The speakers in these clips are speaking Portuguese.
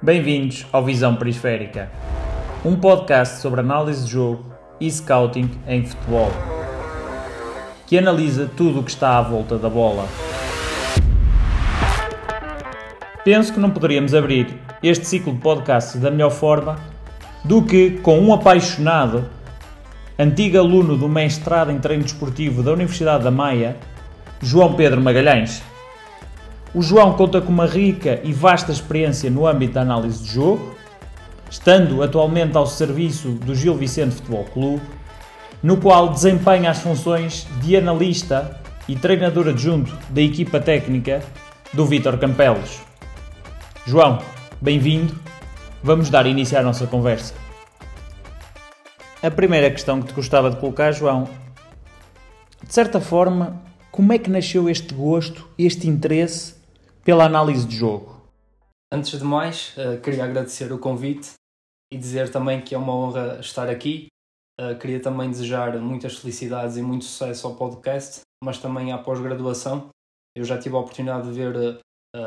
Bem-vindos ao Visão Periférica, um podcast sobre análise de jogo e scouting em futebol, que analisa tudo o que está à volta da bola. Penso que não poderíamos abrir este ciclo de podcast da melhor forma do que com um apaixonado, antigo aluno do mestrado em treino desportivo da Universidade da Maia, João Pedro Magalhães. O João conta com uma rica e vasta experiência no âmbito da análise de jogo, estando atualmente ao serviço do Gil Vicente Futebol Clube, no qual desempenha as funções de analista e treinador adjunto da equipa técnica do Vítor Campelos. João, bem-vindo. Vamos dar início à nossa conversa. A primeira questão que te gostava de colocar, João, de certa forma, como é que nasceu este gosto, este interesse pela análise de jogo? Antes de mais, queria agradecer o convite e dizer também que é uma honra estar aqui. Queria também desejar muitas felicidades e muito sucesso ao podcast, mas também à pós-graduação. Eu já tive a oportunidade de ver,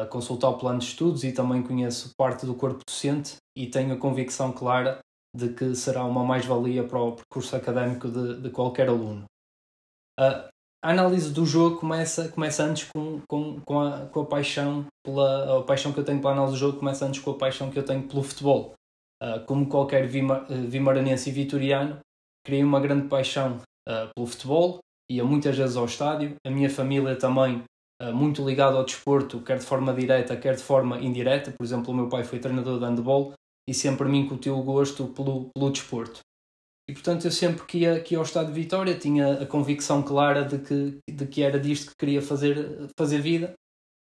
consultar o plano de estudos e também conheço parte do corpo docente e tenho a convicção clara de que será uma mais-valia para o percurso académico de qualquer aluno. A análise do jogo começa antes com a paixão a paixão que eu tenho pela análise do jogo começa antes com a paixão que eu tenho pelo futebol. Como qualquer vimaranense e vitoriano, criei uma grande paixão pelo futebol, ia muitas vezes ao estádio, a minha família também muito ligada ao desporto, quer de forma direta, quer de forma indireta. Por exemplo, o meu pai foi treinador de handebol e sempre me incutiu o gosto pelo desporto. E, portanto, eu sempre que ia ao estádio de Vitória tinha a convicção clara de que era disto que queria fazer vida.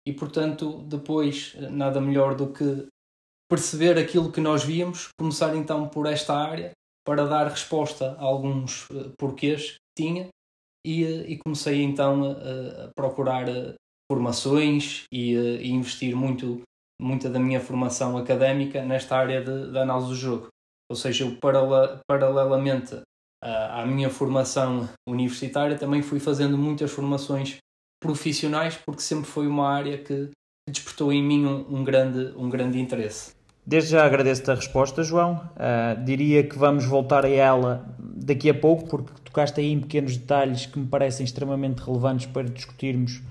E, portanto, depois, nada melhor do que perceber aquilo que nós víamos, começar então por esta área para dar resposta a alguns porquês que tinha e comecei então a procurar formações e investir muita da minha formação académica nesta área da análise do jogo. Ou seja, eu paralelamente à minha formação universitária também fui fazendo muitas formações profissionais, porque sempre foi uma área que despertou em mim um grande interesse. Desde já agradeço-te a resposta, João. Diria que vamos voltar a ela daqui a pouco, porque tocaste aí em pequenos detalhes que me parecem extremamente relevantes para discutirmos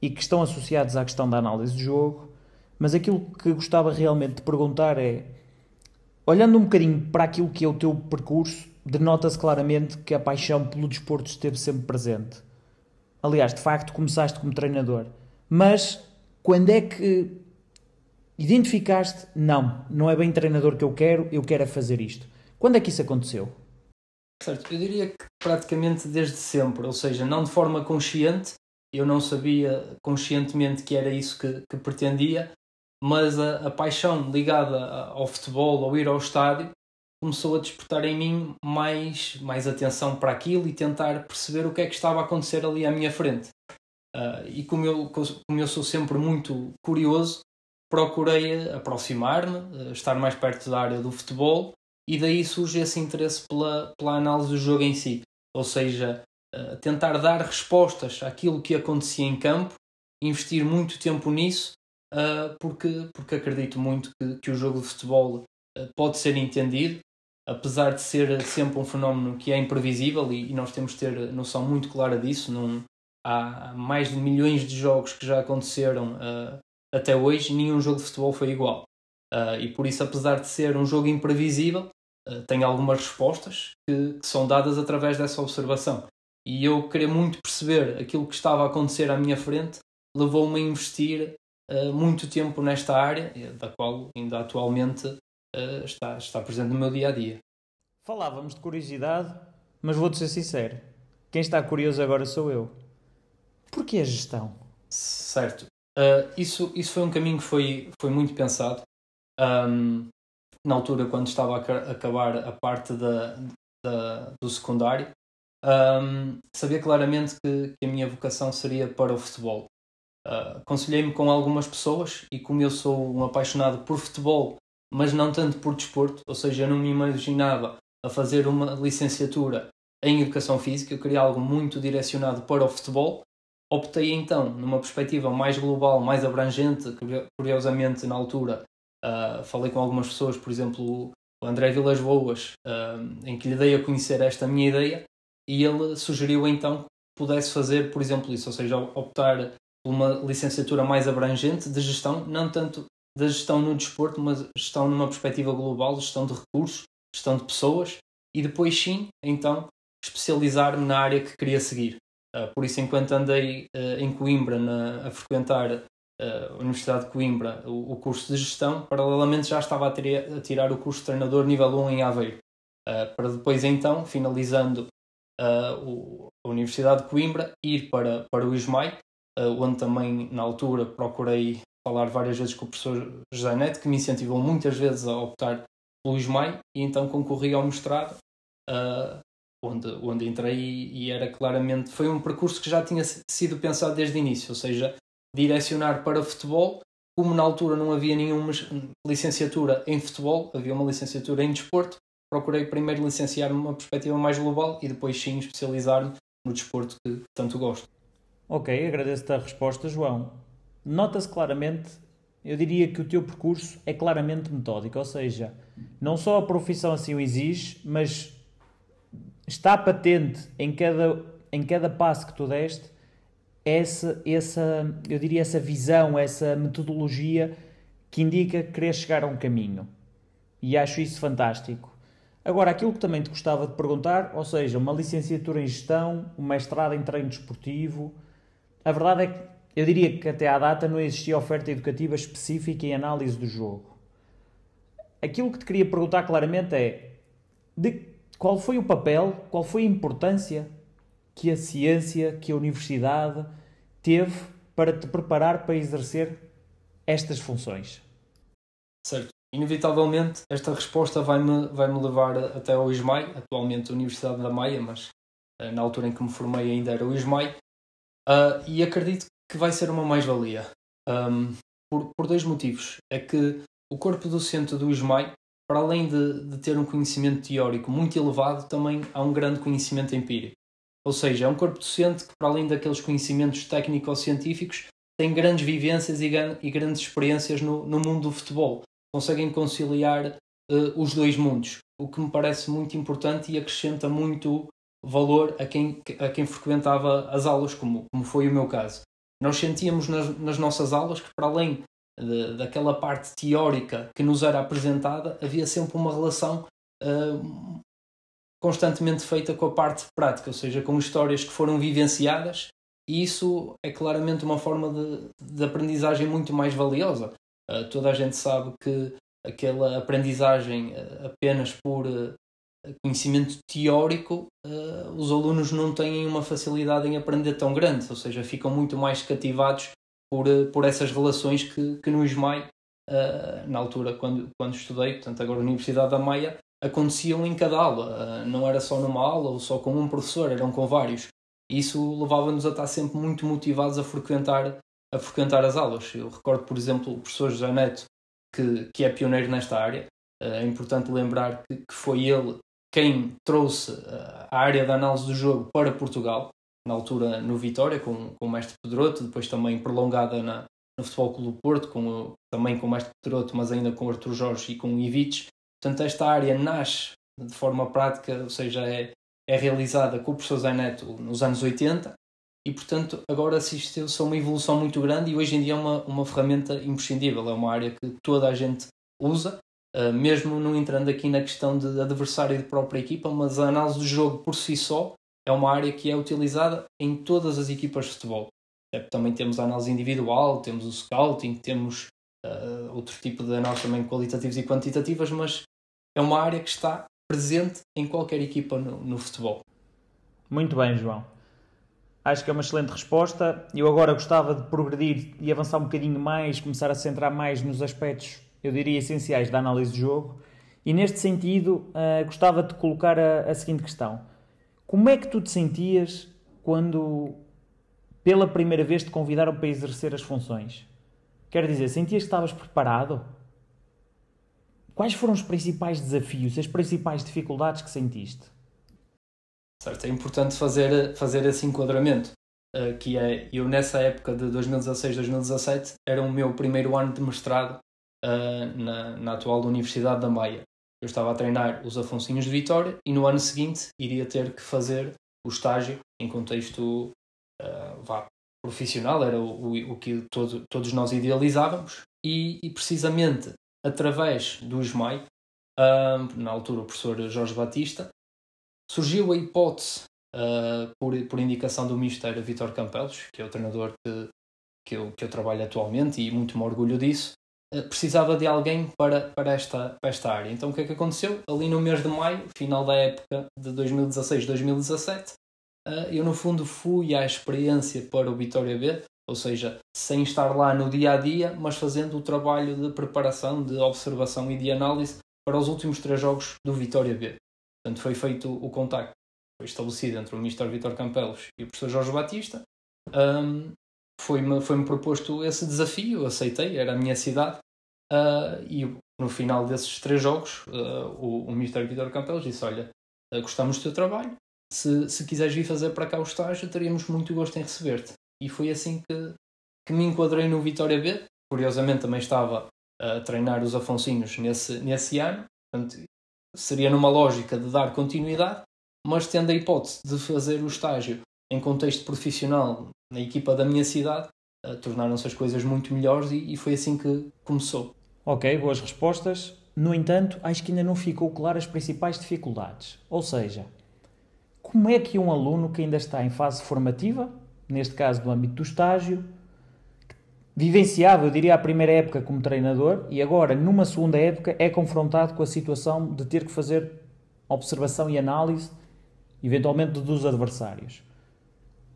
e que estão associados à questão da análise de jogo. Mas aquilo que gostava realmente de perguntar é, olhando um bocadinho para aquilo que é o teu percurso, denota-se claramente que a paixão pelo desporto esteve sempre presente. Aliás, de facto, começaste como treinador. Mas, quando é que identificaste, não é bem treinador que eu quero é fazer isto? Quando é que isso aconteceu? Certo, eu diria que praticamente desde sempre, ou seja, não de forma consciente, eu não sabia conscientemente que era isso que pretendia, mas a paixão ligada ao futebol, ao ir ao estádio, começou a despertar em mim mais atenção para aquilo e tentar perceber o que é que estava a acontecer ali à minha frente. E como eu sou sempre muito curioso, procurei aproximar-me, estar mais perto da área do futebol, e daí surge esse interesse pela análise do jogo em si. Ou seja, tentar dar respostas àquilo que acontecia em campo, investir muito tempo nisso, porque acredito muito que o jogo de futebol pode ser entendido, apesar de ser sempre um fenómeno que é imprevisível e nós temos de ter noção muito clara disso. Há mais de milhões de jogos que já aconteceram até hoje, nenhum jogo de futebol foi igual. E por isso, apesar de ser um jogo imprevisível, tem algumas respostas que são dadas através dessa observação. E eu querer muito perceber aquilo que estava a acontecer à minha frente levou-me a investir muito tempo nesta área, da qual ainda atualmente está presente no meu dia-a-dia. Falávamos de curiosidade, mas vou-te ser sincero, quem está curioso agora sou eu. Porquê a gestão? Certo. Isso foi um caminho que foi muito pensado. Na altura, quando estava a acabar a parte do secundário, sabia claramente que a minha vocação seria para o futebol. Aconselhei-me com algumas pessoas e, como eu sou um apaixonado por futebol, mas não tanto por desporto, ou seja, eu não me imaginava a fazer uma licenciatura em educação física, eu queria algo muito direcionado para o futebol. Optei então numa perspectiva mais global, mais abrangente, curiosamente na altura Falei com algumas pessoas, por exemplo, o André Vilas Boas, em que lhe dei a conhecer esta minha ideia, e ele sugeriu então que pudesse fazer, por exemplo, isso, ou seja, optar por uma licenciatura mais abrangente de gestão, não tanto da gestão no desporto, mas gestão numa perspectiva global, gestão de recursos, gestão de pessoas, e depois sim, então, especializar-me na área que queria seguir. Por isso, enquanto andei em Coimbra a frequentar a Universidade de Coimbra o curso de gestão, paralelamente já estava a tirar o curso de treinador nível 1 em Aveiro, para depois então, finalizando a Universidade de Coimbra, ir para o ISMAI, onde também na altura procurei falar várias vezes com o professor José Neto, que me incentivou muitas vezes a optar pelo ISMAI, e então concorri ao mestrado, onde entrei, e era claramente... Foi um percurso que já tinha sido pensado desde o início, ou seja, direcionar para futebol. Como na altura não havia nenhuma licenciatura em futebol, havia uma licenciatura em desporto, procurei primeiro licenciar-me numa perspectiva mais global e depois sim especializar-me no desporto que tanto gosto. Ok, agradeço-te a resposta, João. Nota-se claramente, eu diria que o teu percurso é claramente metódico, ou seja, não só a profissão assim o exige, mas está patente em cada passo que tu deste essa visão, essa metodologia que indica querer chegar a um caminho. E acho isso fantástico. Agora, aquilo que também te gostava de perguntar, ou seja, uma licenciatura em gestão, uma mestrado em treino desportivo, a verdade é que eu diria que até à data não existia oferta educativa específica em análise do jogo. Aquilo que te queria perguntar claramente é qual foi o papel, qual foi a importância que a ciência, que a universidade teve para te preparar para exercer estas funções? Certo. Inevitavelmente, esta resposta vai-me levar até ao ISMAI, atualmente a Universidade da Maia, mas na altura em que me formei ainda era o ISMAI, e acredito que vai ser uma mais-valia, por dois motivos. É que o corpo docente do ISMAI, para além de ter um conhecimento teórico muito elevado, também há um grande conhecimento empírico. Ou seja, é um corpo docente que, para além daqueles conhecimentos técnico-científicos, tem grandes vivências e grandes experiências no mundo do futebol. Conseguem conciliar os dois mundos, o que me parece muito importante e acrescenta muito valor a quem frequentava as aulas, como foi o meu caso. Nós sentíamos nas nossas aulas que, para além daquela parte teórica que nos era apresentada, havia sempre uma relação constantemente feita com a parte prática, ou seja, com histórias que foram vivenciadas, e isso é claramente uma forma de aprendizagem muito mais valiosa. Toda a gente sabe que aquela aprendizagem apenas por conhecimento teórico, os alunos não têm uma facilidade em aprender tão grande, ou seja, ficam muito mais cativados por essas relações que no ISMAI, na altura quando estudei, portanto agora na Universidade da Maia, aconteciam em cada aula. Não era só numa aula ou só com um professor, eram com vários. Isso levava-nos a estar sempre muito motivados a frequentar as aulas. Eu recordo, por exemplo, o professor José Neto, que é pioneiro nesta área. É importante lembrar que foi ele quem trouxe a área da análise do jogo para Portugal, na altura no Vitória, com o mestre Pedroto, depois também prolongada no Futebol Clube Porto, também com o mestre Pedroto, mas ainda com o Artur Jorge e com o Ivic. Portanto, esta área nasce de forma prática, ou seja, é realizada com o professor José Neto nos anos 80, e, portanto, agora assistiu-se a uma evolução muito grande e hoje em dia é uma ferramenta imprescindível. É uma área que toda a gente usa, mesmo não entrando aqui na questão de adversário e de própria equipa, mas a análise do jogo por si só é uma área que é utilizada em todas as equipas de futebol. Também temos a análise individual, temos o scouting, temos outro tipo de análises também qualitativas e quantitativas, mas é uma área que está presente em qualquer equipa no futebol. Muito bem, João. Acho que é uma excelente resposta. Eu agora gostava de progredir e avançar um bocadinho mais, começar a centrar mais nos aspectos, eu diria, essenciais da análise de jogo. E neste sentido, gostava de colocar a seguinte questão. Como é que tu te sentias quando, pela primeira vez, te convidaram para exercer as funções? Quer dizer, sentias que estavas preparado? Quais foram os principais desafios, as principais dificuldades que sentiste? Certo, é importante fazer esse enquadramento, que é, eu nessa época de 2016-2017 era o meu primeiro ano de mestrado na atual Universidade da Maia. Eu estava a treinar os Afonsinhos de Vitória e no ano seguinte iria ter que fazer o estágio em contexto profissional, era o que todos nós idealizávamos, e precisamente através do ISMAI, na altura o professor Jorge Batista, surgiu a hipótese, por indicação do Mister Vítor Campelos, que é o treinador que eu trabalho atualmente e muito me orgulho disso, precisava de alguém para esta área. Então o que é que aconteceu? Ali no mês de maio, final da época de 2016-2017, eu no fundo fui à experiência para o Vitória B, ou seja, sem estar lá no dia-a-dia, mas fazendo o trabalho de preparação, de observação e de análise para os últimos 3 jogos do Vitória B. Portanto, foi feito o contacto, foi estabelecido entre o Mister Vítor Campelos e o professor Jorge Batista. Foi-me proposto esse desafio, eu aceitei, era a minha cidade, e no final desses 3 jogos o Mister Vítor Campelos disse: olha, gostamos do teu trabalho, se quiseres vir fazer para cá o estágio, teríamos muito gosto em receber-te. E foi assim que me enquadrei no Vitória B. Curiosamente também estava a treinar os Afonsinhos nesse ano, portanto seria numa lógica de dar continuidade, mas tendo a hipótese de fazer o estágio em contexto profissional na equipa da minha cidade, tornaram-se as coisas muito melhores e foi assim que começou. Ok, boas respostas. No entanto, acho que ainda não ficou claro as principais dificuldades. Ou seja, como é que um aluno que ainda está em fase formativa, neste caso do âmbito do estágio, vivenciava, eu diria, a primeira época como treinador e agora, numa segunda época, é confrontado com a situação de ter que fazer observação e análise, eventualmente, dos adversários.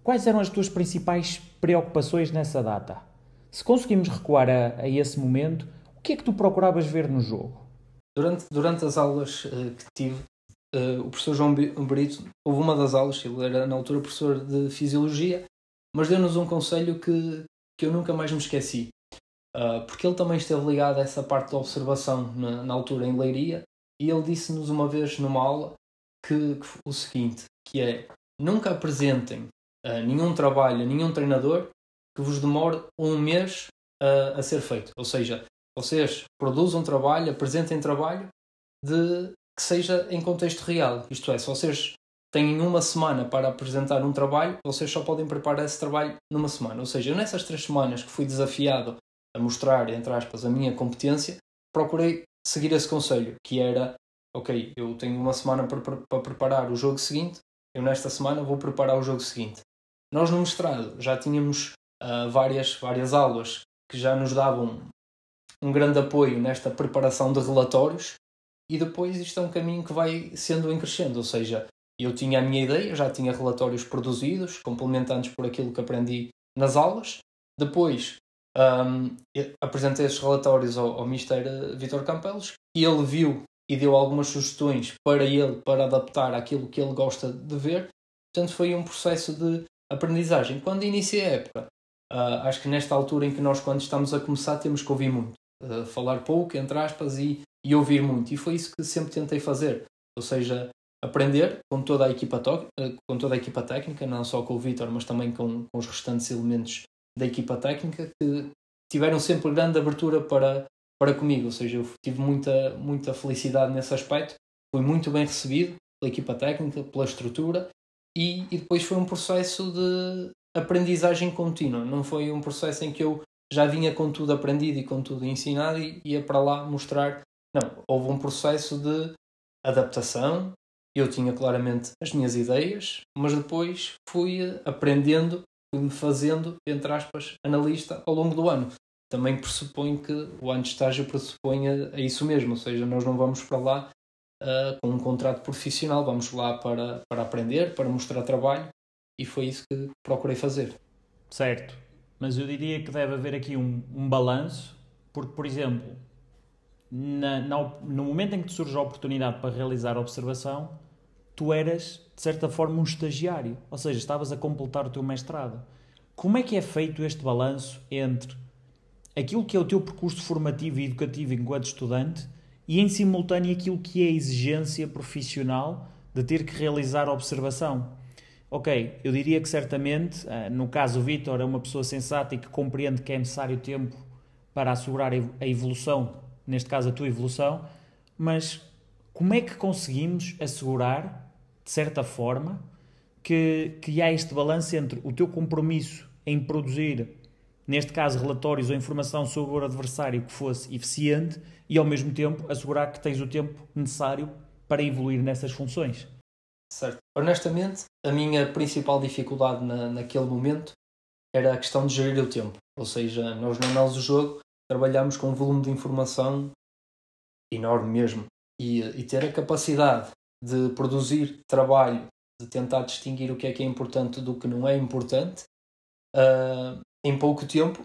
Quais eram as tuas principais preocupações nessa data? Se conseguimos recuar a esse momento, o que é que tu procuravas ver no jogo? Durante as aulas que tive, o professor João Brito, houve uma das aulas, ele era na altura professor de Fisiologia, mas deu-nos um conselho que eu nunca mais me esqueci, porque ele também esteve ligado a essa parte da observação na altura em Leiria, e ele disse-nos uma vez numa aula que o seguinte, que é: nunca apresentem nenhum trabalho, nenhum treinador que vos demore um mês a ser feito. Ou seja, vocês produzam trabalho, apresentem trabalho que seja em contexto real. Isto é, se vocês têm uma semana para apresentar um trabalho, vocês só podem preparar esse trabalho numa semana. Ou seja, nessas 3 semanas que fui desafiado a mostrar, entre aspas, a minha competência, procurei seguir esse conselho, que era: ok, eu tenho uma semana para preparar o jogo seguinte, eu nesta semana vou preparar o jogo seguinte. Nós no mestrado já tínhamos várias aulas que já nos davam um grande apoio nesta preparação de relatórios, e depois isto é um caminho que vai sendo em crescendo, ou seja, eu tinha a minha ideia, já tinha relatórios produzidos, complementados por aquilo que aprendi nas aulas. Depois apresentei esses relatórios ao Mister Vítor Campelos, e ele viu e deu algumas sugestões para adaptar àquilo que ele gosta de ver. Portanto, foi um processo de aprendizagem. Quando iniciei a época, acho que nesta altura em que nós, quando estamos a começar, temos que ouvir muito. Falar pouco, entre aspas, e ouvir muito. E foi isso que sempre tentei fazer. Ou seja, aprender com toda a equipa, com toda a equipa técnica, não só com o Vítor, mas também com os restantes elementos da equipa técnica, que tiveram sempre grande abertura para comigo. Ou seja, eu tive muita felicidade nesse aspecto. Fui muito bem recebido pela equipa técnica, pela estrutura, e depois foi um processo de aprendizagem contínua. Não foi um processo em que eu já vinha com tudo aprendido e com tudo ensinado e ia para lá mostrar. Não, houve um processo de adaptação. Eu tinha claramente as minhas ideias, mas depois fui aprendendo, fui-me fazendo, entre aspas, analista ao longo do ano. Também pressupõe que o ano de estágio pressuponha isso mesmo, ou seja, nós não vamos para lá com um contrato profissional, vamos lá para aprender, para mostrar trabalho, e foi isso que procurei fazer. Certo, mas eu diria que deve haver aqui um balanço, porque, por exemplo, no momento em que te surge a oportunidade para realizar a observação, tu eras, de certa forma, um estagiário, ou seja, estavas a completar o teu mestrado. Como é que é feito este balanço entre aquilo que é o teu percurso formativo e educativo enquanto estudante e, em simultâneo, aquilo que é a exigência profissional de ter que realizar a observação? Ok, eu diria que certamente, no caso o Vítor é uma pessoa sensata e que compreende que é necessário tempo para assegurar a evolução, neste caso a tua evolução, mas como é que conseguimos assegurar, de certa forma, que há este balanço entre o teu compromisso em produzir, neste caso relatórios ou informação sobre o adversário que fosse eficiente, e ao mesmo tempo assegurar que tens o tempo necessário para evoluir nessas funções? Certo. Honestamente, a minha principal dificuldade naquele momento era a questão de gerir o tempo. Ou seja, nós na análise do jogo trabalhámos com um volume de informação enorme mesmo. E ter a capacidade de produzir trabalho, de tentar distinguir o que é importante do que não é importante, em pouco tempo,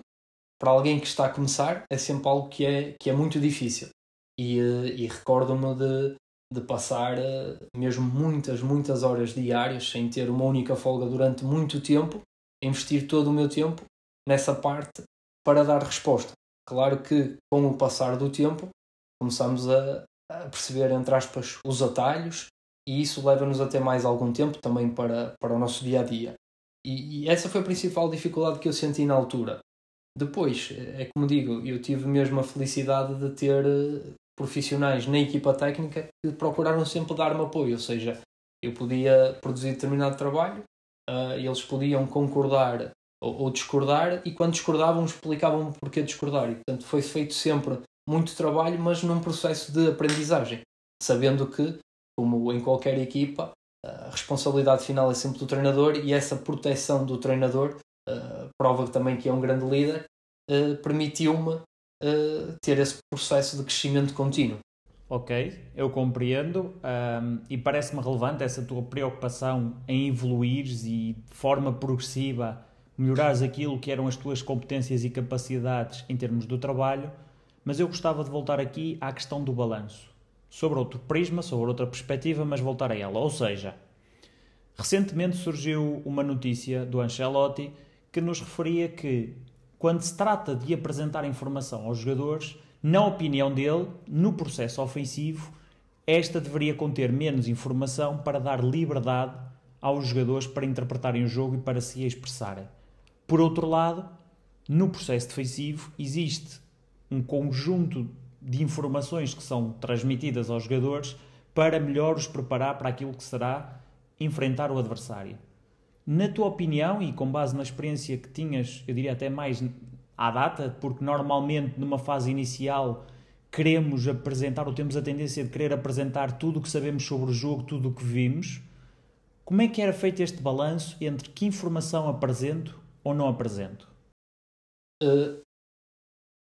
para alguém que está a começar, é sempre algo que é muito difícil. E recordo-me de passar mesmo muitas horas diárias, sem ter uma única folga durante muito tempo, investir todo o meu tempo nessa parte para dar resposta. Claro que, com o passar do tempo, começamos a perceber, entre aspas, os atalhos, e isso leva-nos a ter mais algum tempo também para o nosso dia-a-dia. E essa foi a principal dificuldade que eu senti na altura. Depois, é como digo, eu tive mesmo a felicidade de ter profissionais na equipa técnica que procuraram sempre dar-me apoio, ou seja, eu podia produzir determinado trabalho, eles podiam concordar ou discordar, e quando discordavam explicavam-me porquê discordar, e portanto foi feito sempre muito trabalho, mas num processo de aprendizagem, sabendo que, como em qualquer equipa, a responsabilidade final é sempre do treinador, e essa proteção do treinador, prova também que é um grande líder, permitiu-me ter esse processo de crescimento contínuo. Ok, eu compreendo, e parece-me relevante essa tua preocupação em evoluires e de forma progressiva melhorares aquilo que eram as tuas competências e capacidades em termos do trabalho, mas eu gostava de voltar aqui à questão do balanço. Sobre outro prisma, sobre outra perspectiva, mas voltar a ela. Ou seja, recentemente surgiu uma notícia do Ancelotti que nos referia que, quando se trata de apresentar informação aos jogadores, na opinião dele, no processo ofensivo, esta deveria conter menos informação para dar liberdade aos jogadores para interpretarem o jogo e para se expressarem. Por outro lado, no processo defensivo, existe um conjunto de informações que são transmitidas aos jogadores para melhor os preparar para aquilo que será enfrentar o adversário. Na tua opinião, e com base na experiência que tinhas, eu diria até mais à data, porque normalmente numa fase inicial queremos apresentar, ou temos a tendência de querer apresentar tudo o que sabemos sobre o jogo, tudo o que vimos, como é que era feito este balanço entre que informação apresento ou não apresento?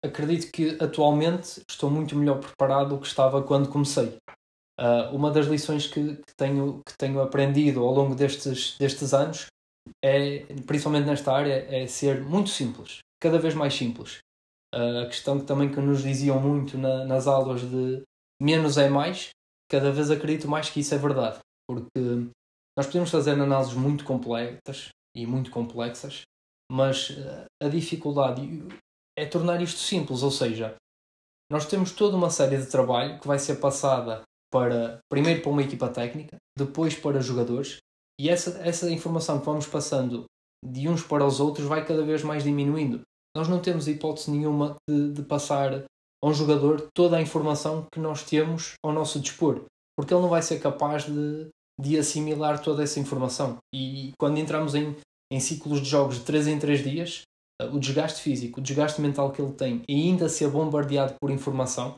Acredito que atualmente estou muito melhor preparado do que estava quando comecei. Uma das lições que tenho aprendido ao longo destes anos, é, principalmente nesta área, é ser muito simples, cada vez mais simples. A questão que nos diziam muito nas aulas de menos é mais, cada vez acredito mais que isso é verdade, porque nós podemos fazer análises muito completas e muito complexas, mas a dificuldade é tornar isto simples, ou seja, nós temos toda uma série de trabalho que vai ser passada primeiro para uma equipa técnica, depois para jogadores, e essa informação que vamos passando de uns para os outros vai cada vez mais diminuindo. Nós não temos hipótese nenhuma de passar a um jogador toda a informação que nós temos ao nosso dispor, porque ele não vai ser capaz de assimilar toda essa informação. E quando entramos em ciclos de jogos de 3 em 3 dias, o desgaste físico, o desgaste mental que ele tem, e ainda ser bombardeado por informação,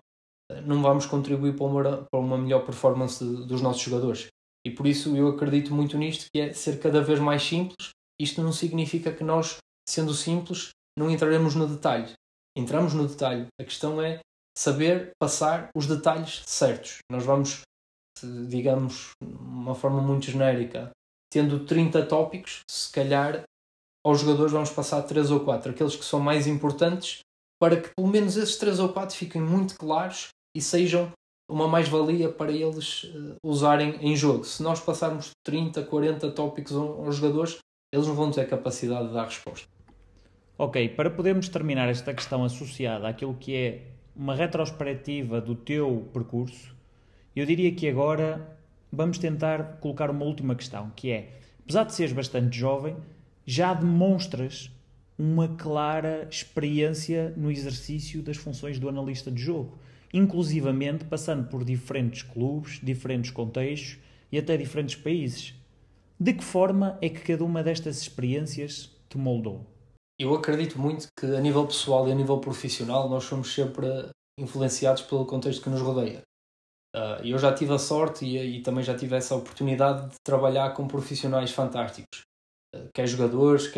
não vamos contribuir para uma melhor performance dos nossos jogadores. E por isso eu acredito muito nisto, que é ser cada vez mais simples. Isto não significa que nós, sendo simples, não entraremos no detalhe. Entramos no detalhe. A questão é saber passar os detalhes certos. Nós vamos, digamos, de uma forma muito genérica, tendo 30 tópicos, se calhar aos jogadores vamos passar 3 ou 4, aqueles que são mais importantes, para que pelo menos esses 3 ou 4 fiquem muito claros e sejam uma mais-valia para eles usarem em jogo. Se nós passarmos 30, 40 tópicos aos jogadores, eles não vão ter capacidade de dar resposta. Ok, para podermos terminar esta questão associada àquilo que é uma retrospectiva do teu percurso, eu diria que agora vamos tentar colocar uma última questão, que é, apesar de seres bastante jovem, já demonstras uma clara experiência no exercício das funções do analista de jogo, inclusivamente passando por diferentes clubes, diferentes contextos e até diferentes países. De que forma é que cada uma destas experiências te moldou? Eu acredito muito que a nível pessoal e a nível profissional nós somos sempre influenciados pelo contexto que nos rodeia. Eu já tive a sorte e também já tive essa oportunidade de trabalhar com profissionais fantásticos. Quer treinadores e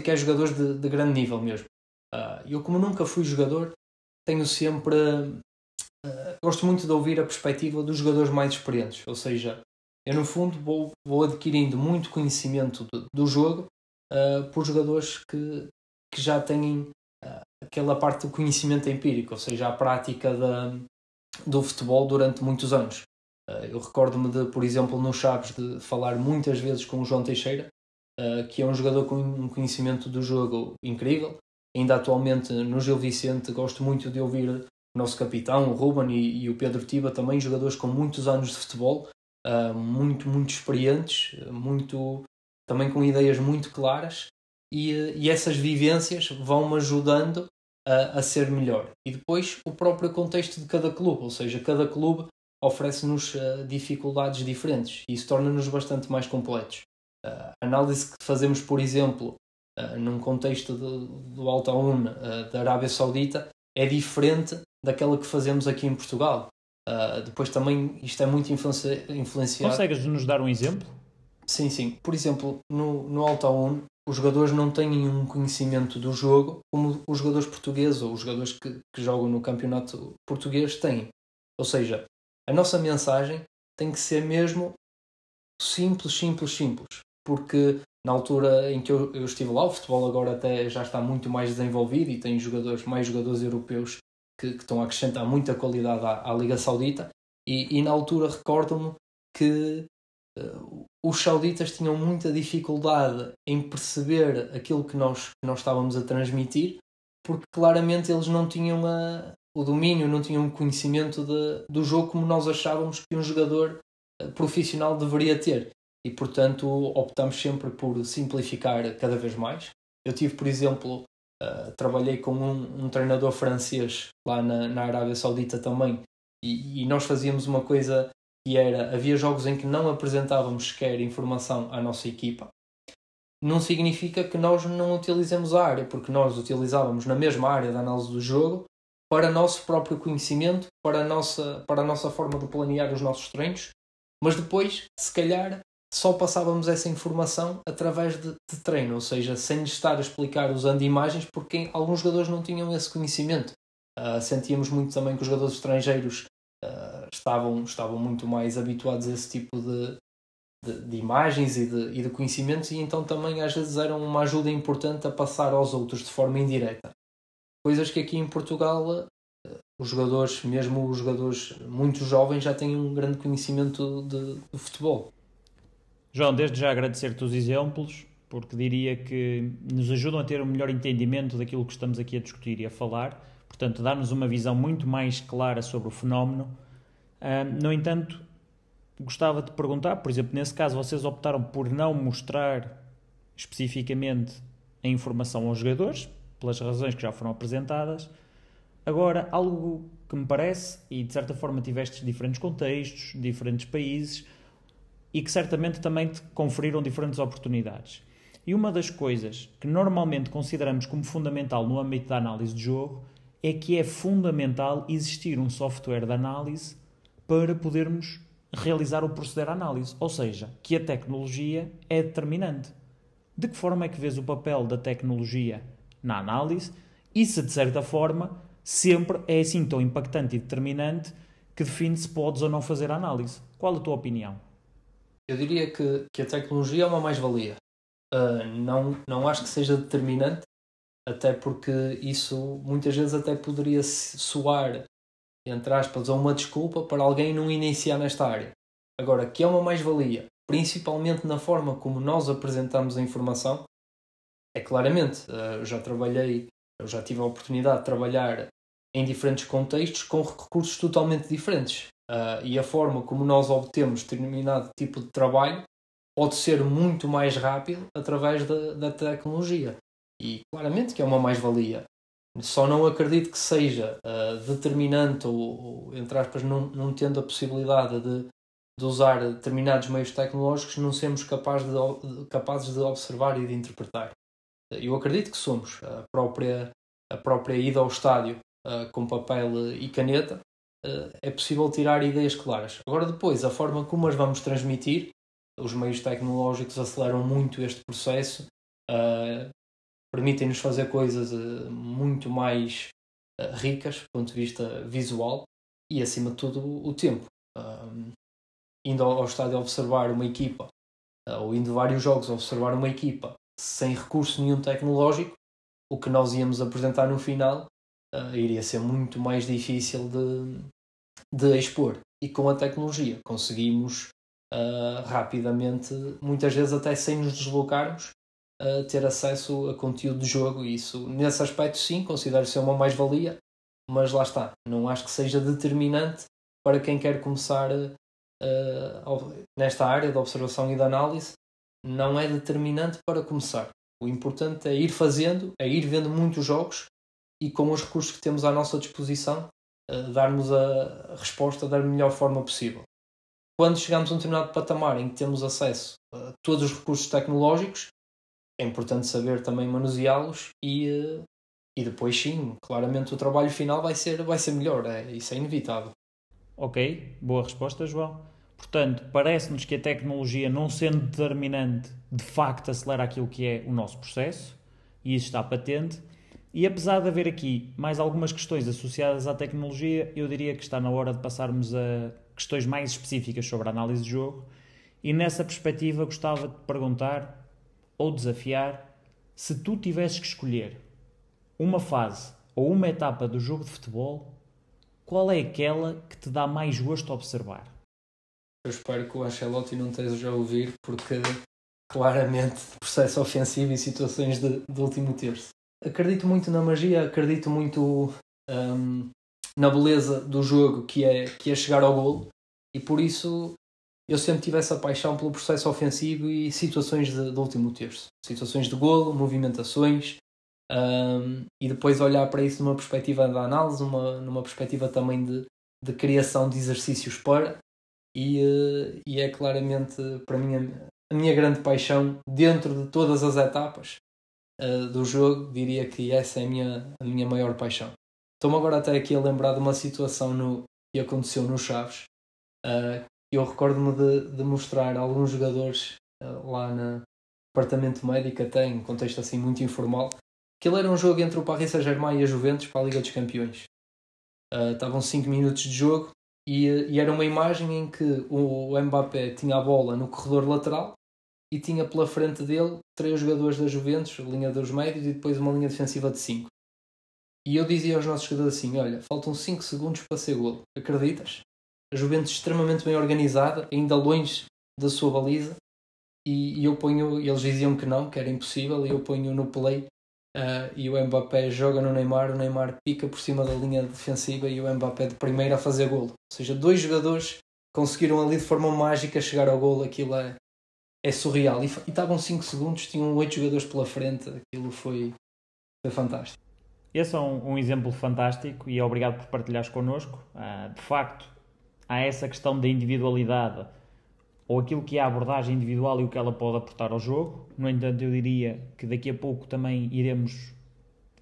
quer jogadores de grande nível mesmo. Eu, como nunca fui jogador, tenho sempre... gosto muito de ouvir a perspectiva dos jogadores mais experientes. Ou seja, eu no fundo vou adquirindo muito conhecimento do jogo por jogadores que já têm aquela parte do conhecimento empírico, ou seja, a prática do futebol durante muitos anos. Eu recordo-me de, por exemplo, no Chaves, de falar muitas vezes com o João Teixeira, que é um jogador com um conhecimento do jogo incrível. Ainda atualmente no Gil Vicente gosto muito de ouvir o nosso capitão, o Ruben e o Pedro Tiba, também jogadores com muitos anos de futebol, muito experientes, também com ideias muito claras, e essas vivências vão-me ajudando a ser melhor. E depois o próprio contexto de cada clube, ou seja, cada clube oferece-nos dificuldades diferentes e isso torna-nos bastante mais completos. A análise que fazemos, por exemplo, num contexto do Al-Ta'awoun da Arábia Saudita é diferente daquela que fazemos aqui em Portugal. Depois também isto é muito influenciado. Consegues nos dar um exemplo? Sim. Por exemplo, no Al-Ta'awoun os jogadores não têm um conhecimento do jogo como os jogadores portugueses ou os jogadores que jogam no campeonato português têm. Ou seja, a nossa mensagem tem que ser mesmo simples, porque na altura em que eu estive lá, o futebol agora até já está muito mais desenvolvido e tem mais jogadores europeus que estão a acrescentar muita qualidade à Liga Saudita. E na altura recordo-me que os sauditas tinham muita dificuldade em perceber aquilo que nós estávamos a transmitir, porque claramente eles não tinham o domínio, não tinham o conhecimento do jogo como nós achávamos que um jogador profissional deveria ter. E, portanto, optamos sempre por simplificar cada vez mais. Eu tive, por exemplo, trabalhei com um treinador francês lá na Arábia Saudita também, e nós fazíamos uma coisa que era, havia jogos em que não apresentávamos sequer informação à nossa equipa. Não significa que nós não utilizemos a área, porque nós utilizávamos na mesma área da análise do jogo para nosso próprio conhecimento, para a nossa forma de planear os nossos treinos, mas depois, se calhar, só passávamos essa informação através de treino, ou seja, sem estar a explicar usando imagens, porque alguns jogadores não tinham esse conhecimento. Sentíamos muito também que os jogadores estrangeiros estavam muito mais habituados a esse tipo de imagens e de conhecimentos, e então também às vezes eram uma ajuda importante a passar aos outros de forma indireta. Coisas que aqui em Portugal os jogadores, mesmo os jogadores muito jovens, já têm um grande conhecimento de futebol. João, desde já agradecer-te os exemplos, porque diria que nos ajudam a ter um melhor entendimento daquilo que estamos aqui a discutir e a falar, portanto dá-nos uma visão muito mais clara sobre o fenómeno. No entanto, gostava de perguntar, por exemplo, nesse caso vocês optaram por não mostrar especificamente a informação aos jogadores, pelas razões que já foram apresentadas. Agora, algo que me parece, e de certa forma tiveste diferentes contextos, diferentes países, e que certamente também te conferiram diferentes oportunidades. E uma das coisas que normalmente consideramos como fundamental no âmbito da análise de jogo é que é fundamental existir um software de análise para podermos realizar ou proceder à análise, ou seja, que a tecnologia é determinante. De que forma é que vês o papel da tecnologia na análise e se, de certa forma, sempre é assim tão impactante e determinante que define se podes ou não fazer a análise? Qual a tua opinião? Eu diria que a tecnologia é uma mais-valia. Não acho que seja determinante, até porque isso muitas vezes até poderia soar, entre aspas, a uma desculpa para alguém não iniciar nesta área. Agora, que é uma mais-valia, principalmente na forma como nós apresentamos a informação, é claramente. Eu já tive a oportunidade de trabalhar em diferentes contextos com recursos totalmente diferentes. E a forma como nós obtemos determinado tipo de trabalho pode ser muito mais rápido através da tecnologia. E claramente que é uma mais-valia. Só não acredito que seja determinante ou, entre aspas, não tendo a possibilidade de usar determinados meios tecnológicos, não sermos capazes de observar e de interpretar. Eu acredito que somos. A própria ida ao estádio com papel e caneta, é possível tirar ideias claras. Agora depois, a forma como as vamos transmitir, os meios tecnológicos aceleram muito este processo, permitem-nos fazer coisas muito mais ricas do ponto de vista visual e, acima de tudo, o tempo. Indo ao estádio observar uma equipa, ou indo vários jogos observar uma equipa sem recurso nenhum tecnológico, o que nós íamos apresentar no final iria ser muito mais difícil de expor. E com a tecnologia conseguimos rapidamente, muitas vezes até sem nos deslocarmos, ter acesso a conteúdo de jogo. Isso, nesse aspecto, sim, considero ser uma mais-valia, mas lá está, não acho que seja determinante para quem quer começar nesta área da observação e da análise. Não é determinante para começar. O importante é ir fazendo, é ir vendo muitos jogos e, com os recursos que temos à nossa disposição, darmos a resposta da melhor forma possível. Quando chegamos a um determinado patamar em que temos acesso a todos os recursos tecnológicos, é importante saber também manuseá-los e depois, sim, claramente o trabalho final vai ser melhor. Isso é inevitável. Ok, boa resposta, João. Portanto, parece-nos que a tecnologia, não sendo determinante, de facto acelera aquilo que é o nosso processo, e isso está patente. E apesar de haver aqui mais algumas questões associadas à tecnologia, eu diria que está na hora de passarmos a questões mais específicas sobre a análise de jogo. E nessa perspectiva gostava de perguntar, ou desafiar, se tu tivesses que escolher uma fase ou uma etapa do jogo de futebol, qual é aquela que te dá mais gosto a observar? Eu espero que o Ancelotti não esteja a ouvir, porque claramente processo ofensivo e situações de último terço. Acredito muito na magia, acredito muito na beleza do jogo, que é chegar ao golo, e por isso eu sempre tive essa paixão pelo processo ofensivo e situações de último terço. Situações de golo, movimentações, e depois olhar para isso numa perspectiva da análise, numa perspectiva também de criação de exercícios para, e é claramente para mim a minha grande paixão dentro de todas as etapas do jogo. Diria que essa é a minha maior paixão. Estou-me agora até aqui a lembrar de uma situação que aconteceu no Chaves. Eu recordo-me de mostrar alguns jogadores lá no departamento médico, até em contexto assim muito informal, que ele era um jogo entre o Paris Saint-Germain e a Juventus para a Liga dos Campeões. Estavam 5 minutos de jogo e era uma imagem em que o Mbappé tinha a bola no corredor lateral e tinha pela frente dele 3 jogadores da Juventus, linha dos médios e depois uma linha defensiva de 5. E eu dizia aos nossos jogadores assim: olha, faltam 5 segundos para ser golo. Acreditas? A Juventus extremamente bem organizada, ainda longe da sua baliza. E eu ponho, eles diziam que não, que era impossível, e eu ponho no play e o Mbappé joga no Neymar, o Neymar pica por cima da linha defensiva e o Mbappé de primeira a fazer golo. Ou seja, 2 jogadores conseguiram ali de forma mágica chegar ao golo. Aquilo é surreal. E estavam 5 segundos, tinham 8 jogadores pela frente. Aquilo foi fantástico. Esse é um exemplo fantástico e obrigado por partilhares connosco. De facto, há essa questão da individualidade, ou aquilo que é a abordagem individual e o que ela pode aportar ao jogo. No entanto, eu diria que daqui a pouco também iremos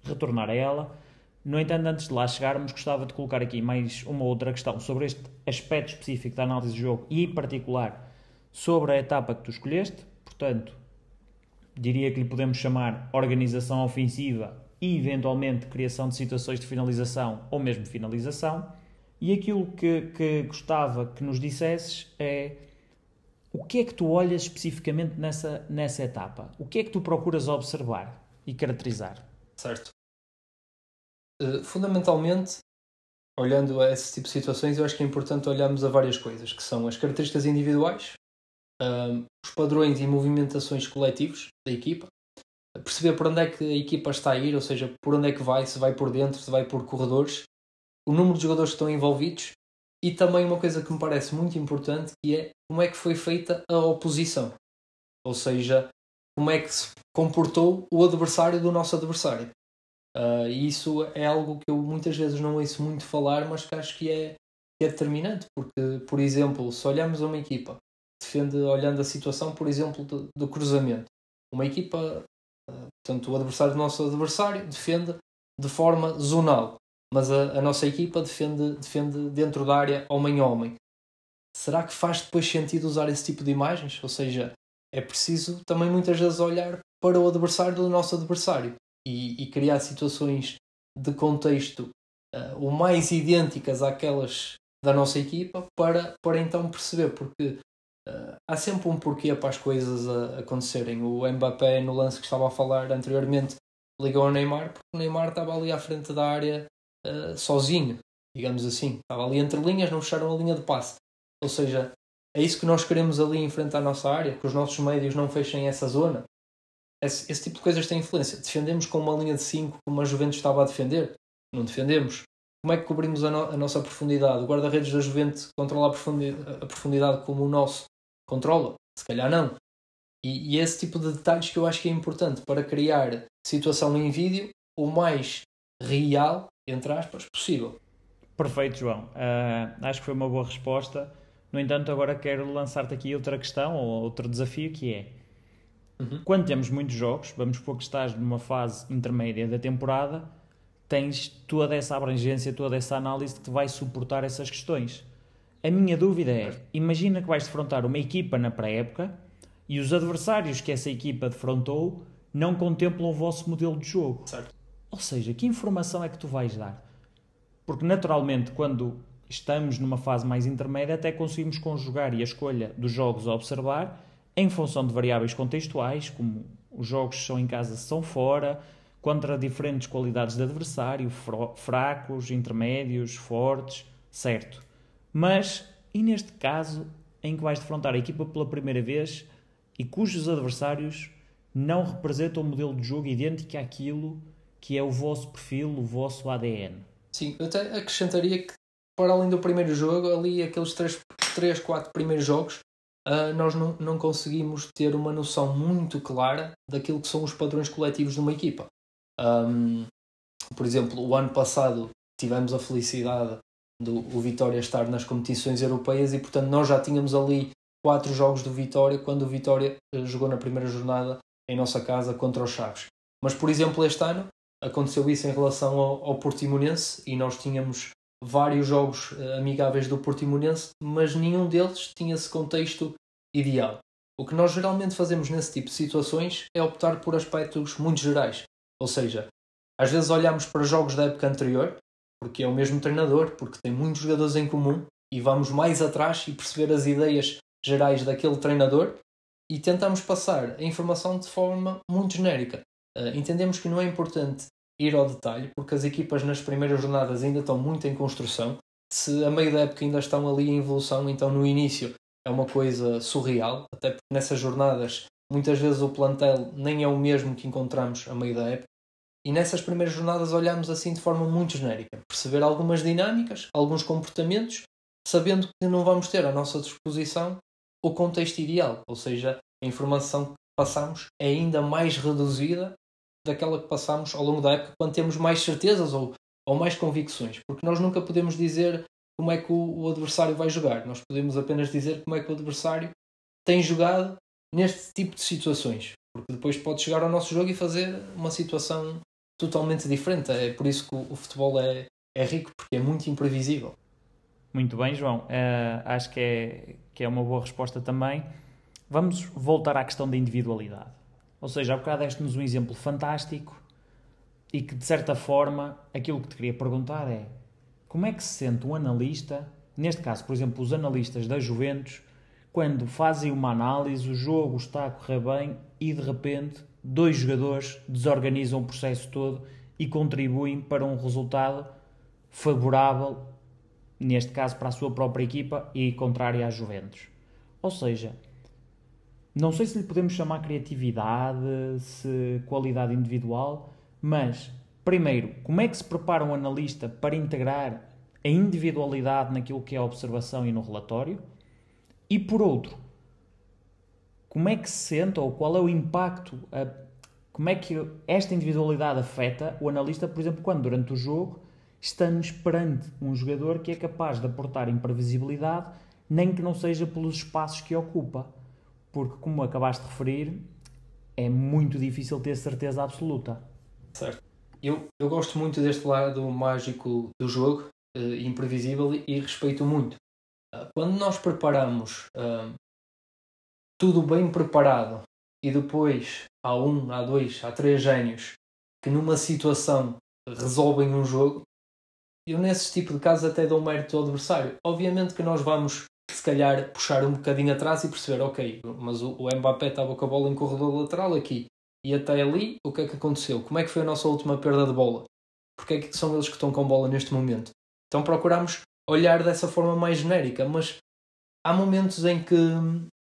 retornar a ela. No entanto, antes de lá chegarmos, gostava de colocar aqui mais uma outra questão sobre este aspecto específico da análise de jogo e, em particular, sobre a etapa que tu escolheste. Portanto, diria que lhe podemos chamar organização ofensiva e, eventualmente, criação de situações de finalização ou mesmo finalização. E aquilo que gostava que nos dissesses é: o que é que tu olhas especificamente nessa etapa? O que é que tu procuras observar e caracterizar? Certo. Fundamentalmente, olhando a esse tipo de situações, eu acho que é importante olharmos a várias coisas, que são as características individuais, os padrões e movimentações coletivos da equipa, perceber por onde é que a equipa está a ir, ou seja, por onde é que vai, se vai por dentro, se vai por corredores, o número de jogadores que estão envolvidos, e também uma coisa que me parece muito importante, que é como é que foi feita a oposição. ou seja, como é que se comportou o adversário do nosso adversário. E isso é algo que eu muitas vezes não ouço muito falar, mas que acho que é determinante, porque, por exemplo, se olharmos uma equipa, olhando a situação, por exemplo, do cruzamento, uma equipa, portanto, o adversário do nosso adversário defende de forma zonal, mas a nossa equipa defende dentro da área homem a homem. Será que faz depois sentido usar esse tipo de imagens? Ou seja, é preciso também muitas vezes olhar para o adversário do nosso adversário e criar situações de contexto o mais idênticas àquelas da nossa equipa para então perceber, porque há sempre um porquê para as coisas acontecerem. O Mbappé, no lance que estava a falar anteriormente, ligou ao Neymar porque o Neymar estava ali à frente da área sozinho, digamos assim, estava ali entre linhas, não fecharam a linha de passe. Ou seja, é isso que nós queremos ali em frente à nossa área, que os nossos médios não fechem essa zona. Esse tipo de coisas tem influência. Defendemos com uma linha de 5 como a Juventus estava a defender? Não defendemos. Como é que cobrimos a nossa profundidade? O guarda-redes da Juventus controla a profundidade como o nosso controla? Se calhar não. E esse tipo de detalhes que eu acho que é importante para criar situação em vídeo o mais real, entre aspas, possível. Perfeito, João. Acho que foi uma boa resposta. No entanto, agora quero lançar-te aqui outra questão, ou outro desafio, que é quando temos muitos jogos, vamos supor que estás numa fase intermédia da temporada, tens toda essa abrangência, toda essa análise que te vai suportar essas questões. A minha dúvida é, imagina que vais defrontar uma equipa na pré-época e os adversários que essa equipa defrontou não contemplam o vosso modelo de jogo. Certo. Ou seja, que informação é que tu vais dar? Porque naturalmente, quando estamos numa fase mais intermédia, até conseguimos conjugar a escolha dos jogos a observar em função de variáveis contextuais, como os jogos são em casa, são fora, contra diferentes qualidades de adversário, fracos, intermédios, fortes, certo. Mas, e neste caso, em que vais defrontar a equipa pela primeira vez e cujos adversários não representam um modelo de jogo idêntico àquilo que é o vosso perfil, o vosso ADN? Sim, eu até acrescentaria que, para além do primeiro jogo, ali aqueles 3, 4 primeiros jogos, nós não conseguimos ter uma noção muito clara daquilo que são os padrões coletivos de uma equipa. Por exemplo, o ano passado tivemos a felicidade do Vitória estar nas competições europeias e, portanto, nós já tínhamos ali 4 jogos do Vitória quando o Vitória jogou na primeira jornada em nossa casa contra os Chaves. Mas, por exemplo, este ano aconteceu isso em relação ao Portimonense e nós tínhamos vários jogos amigáveis do Portimonense, mas nenhum deles tinha esse contexto ideal. O que nós geralmente fazemos nesse tipo de situações é optar por aspectos muito gerais. Ou seja, às vezes olhamos para jogos da época anterior, porque é o mesmo treinador, porque tem muitos jogadores em comum, e vamos mais atrás e perceber as ideias gerais daquele treinador e tentamos passar a informação de forma muito genérica. Entendemos que não é importante ir ao detalhe, porque as equipas nas primeiras jornadas ainda estão muito em construção. Se a meio da época ainda estão ali em evolução, então no início é uma coisa surreal, até porque nessas jornadas muitas vezes o plantel nem é o mesmo que encontramos a meio da época. E nessas primeiras jornadas olhamos assim de forma muito genérica, perceber algumas dinâmicas, alguns comportamentos, sabendo que não vamos ter à nossa disposição o contexto ideal, ou seja, a informação que passamos é ainda mais reduzida daquela que passamos ao longo da época, quando temos mais certezas ou mais convicções, porque nós nunca podemos dizer como é que o adversário vai jogar, nós podemos apenas dizer como é que o adversário tem jogado neste tipo de situações, porque depois pode chegar ao nosso jogo e fazer uma situação totalmente diferente. É por isso que o futebol é rico, porque é muito imprevisível. Muito bem, João, acho que é uma boa resposta também. Vamos voltar à questão da individualidade. Ou seja, há bocado deste-nos um exemplo fantástico e que, de certa forma, aquilo que te queria perguntar é como é que se sente um analista, neste caso, por exemplo, os analistas da Juventus, quando fazem uma análise, o jogo está a correr bem e, de repente, 2 jogadores desorganizam o processo todo e contribuem para um resultado favorável, neste caso, para a sua própria equipa e contrário à Juventus. Ou seja, não sei se lhe podemos chamar criatividade, se qualidade individual, mas, primeiro, como é que se prepara um analista para integrar a individualidade naquilo que é a observação e no relatório? E, por outro, como é que se sente, ou qual é o impacto, como é que esta individualidade afeta o analista, por exemplo, quando durante o jogo estamos perante um jogador que é capaz de aportar imprevisibilidade, nem que não seja pelos espaços que ocupa, porque, como acabaste de referir, é muito difícil ter certeza absoluta. Certo. Eu gosto muito deste lado mágico do jogo, imprevisível, e respeito muito. Quando nós preparamos tudo bem preparado e depois há um, há dois, há três génios que numa situação resolvem um jogo, eu nesse tipo de casos até dou mérito ao adversário. Obviamente que nós vamos, se calhar, puxar um bocadinho atrás e perceber, ok, mas o Mbappé estava com a bola em corredor lateral aqui. E até ali, o que é que aconteceu? Como é que foi a nossa última perda de bola? Porque é que são eles que estão com bola neste momento? Então procuramos olhar dessa forma mais genérica, mas há momentos em que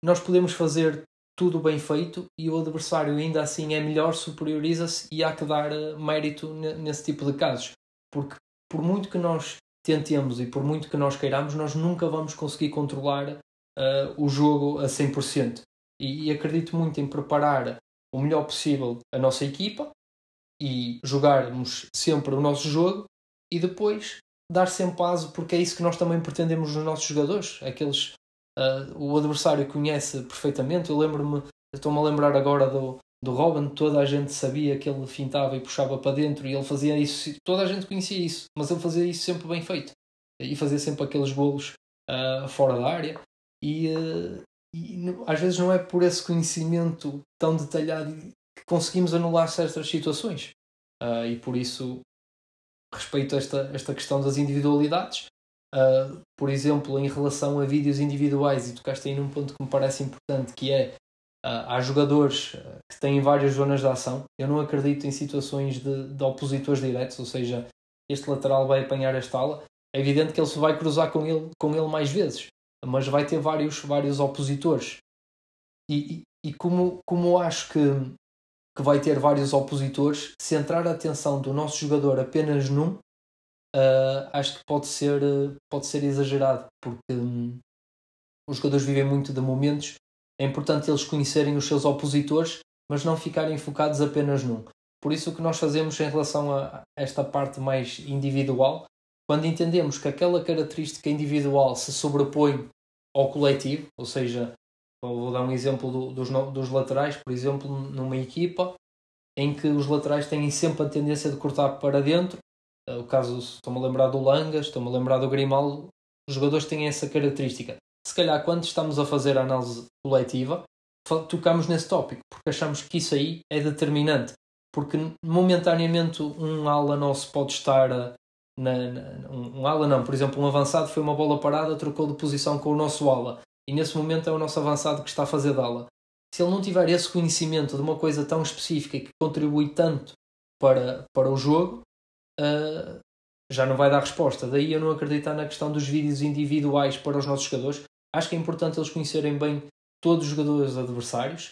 nós podemos fazer tudo bem feito e o adversário ainda assim é melhor, superioriza-se, e há que dar mérito nesse tipo de casos. Porque por muito que nós tentemos e por muito que nós queiramos, nós nunca vamos conseguir controlar o jogo a 100%. E acredito muito em preparar o melhor possível a nossa equipa e jogarmos sempre o nosso jogo e depois dar sempre aso, porque é isso que nós também pretendemos nos nossos jogadores. Aqueles, o adversário conhece perfeitamente. Eu lembro-me, estou-me a lembrar agora do Robben, toda a gente sabia que ele fintava e puxava para dentro e ele fazia isso, toda a gente conhecia isso, mas ele fazia isso sempre bem feito e fazia sempre aqueles golos fora da área e às vezes não é por esse conhecimento tão detalhado que conseguimos anular certas situações. E por isso respeito esta questão das individualidades. Por exemplo, em relação a vídeos individuais, e tocaste aí num ponto que me parece importante, que é, há jogadores que têm várias zonas de ação. Eu não acredito em situações de opositores diretos, ou seja, este lateral vai apanhar esta ala, é evidente que ele se vai cruzar com ele mais vezes, mas vai ter vários opositores. E como acho que vai ter vários opositores, centrar a atenção do nosso jogador apenas num, acho que pode ser exagerado, porque os jogadores vivem muito de momentos. É importante eles conhecerem os seus opositores, mas não ficarem focados apenas num. Por isso, o que nós fazemos em relação a esta parte mais individual, quando entendemos que aquela característica individual se sobrepõe ao coletivo, ou seja, vou dar um exemplo dos laterais, por exemplo, numa equipa em que os laterais têm sempre a tendência de cortar para dentro. O caso, estou-me a lembrar do Langas, estou-me a lembrar do Grimaldo, os jogadores têm essa característica. Se calhar, quando estamos a fazer a análise coletiva, tocamos nesse tópico, porque achamos que isso aí é determinante. Porque, momentaneamente, um ala nosso pode estar... um ala não, por exemplo, um avançado foi uma bola parada, trocou de posição com o nosso ala, e nesse momento é o nosso avançado que está a fazer de ala. Se ele não tiver esse conhecimento de uma coisa tão específica que contribui tanto para o jogo, já não vai dar resposta. Daí eu não acreditar na questão dos vídeos individuais para os nossos jogadores. Acho que é importante eles conhecerem bem todos os jogadores adversários,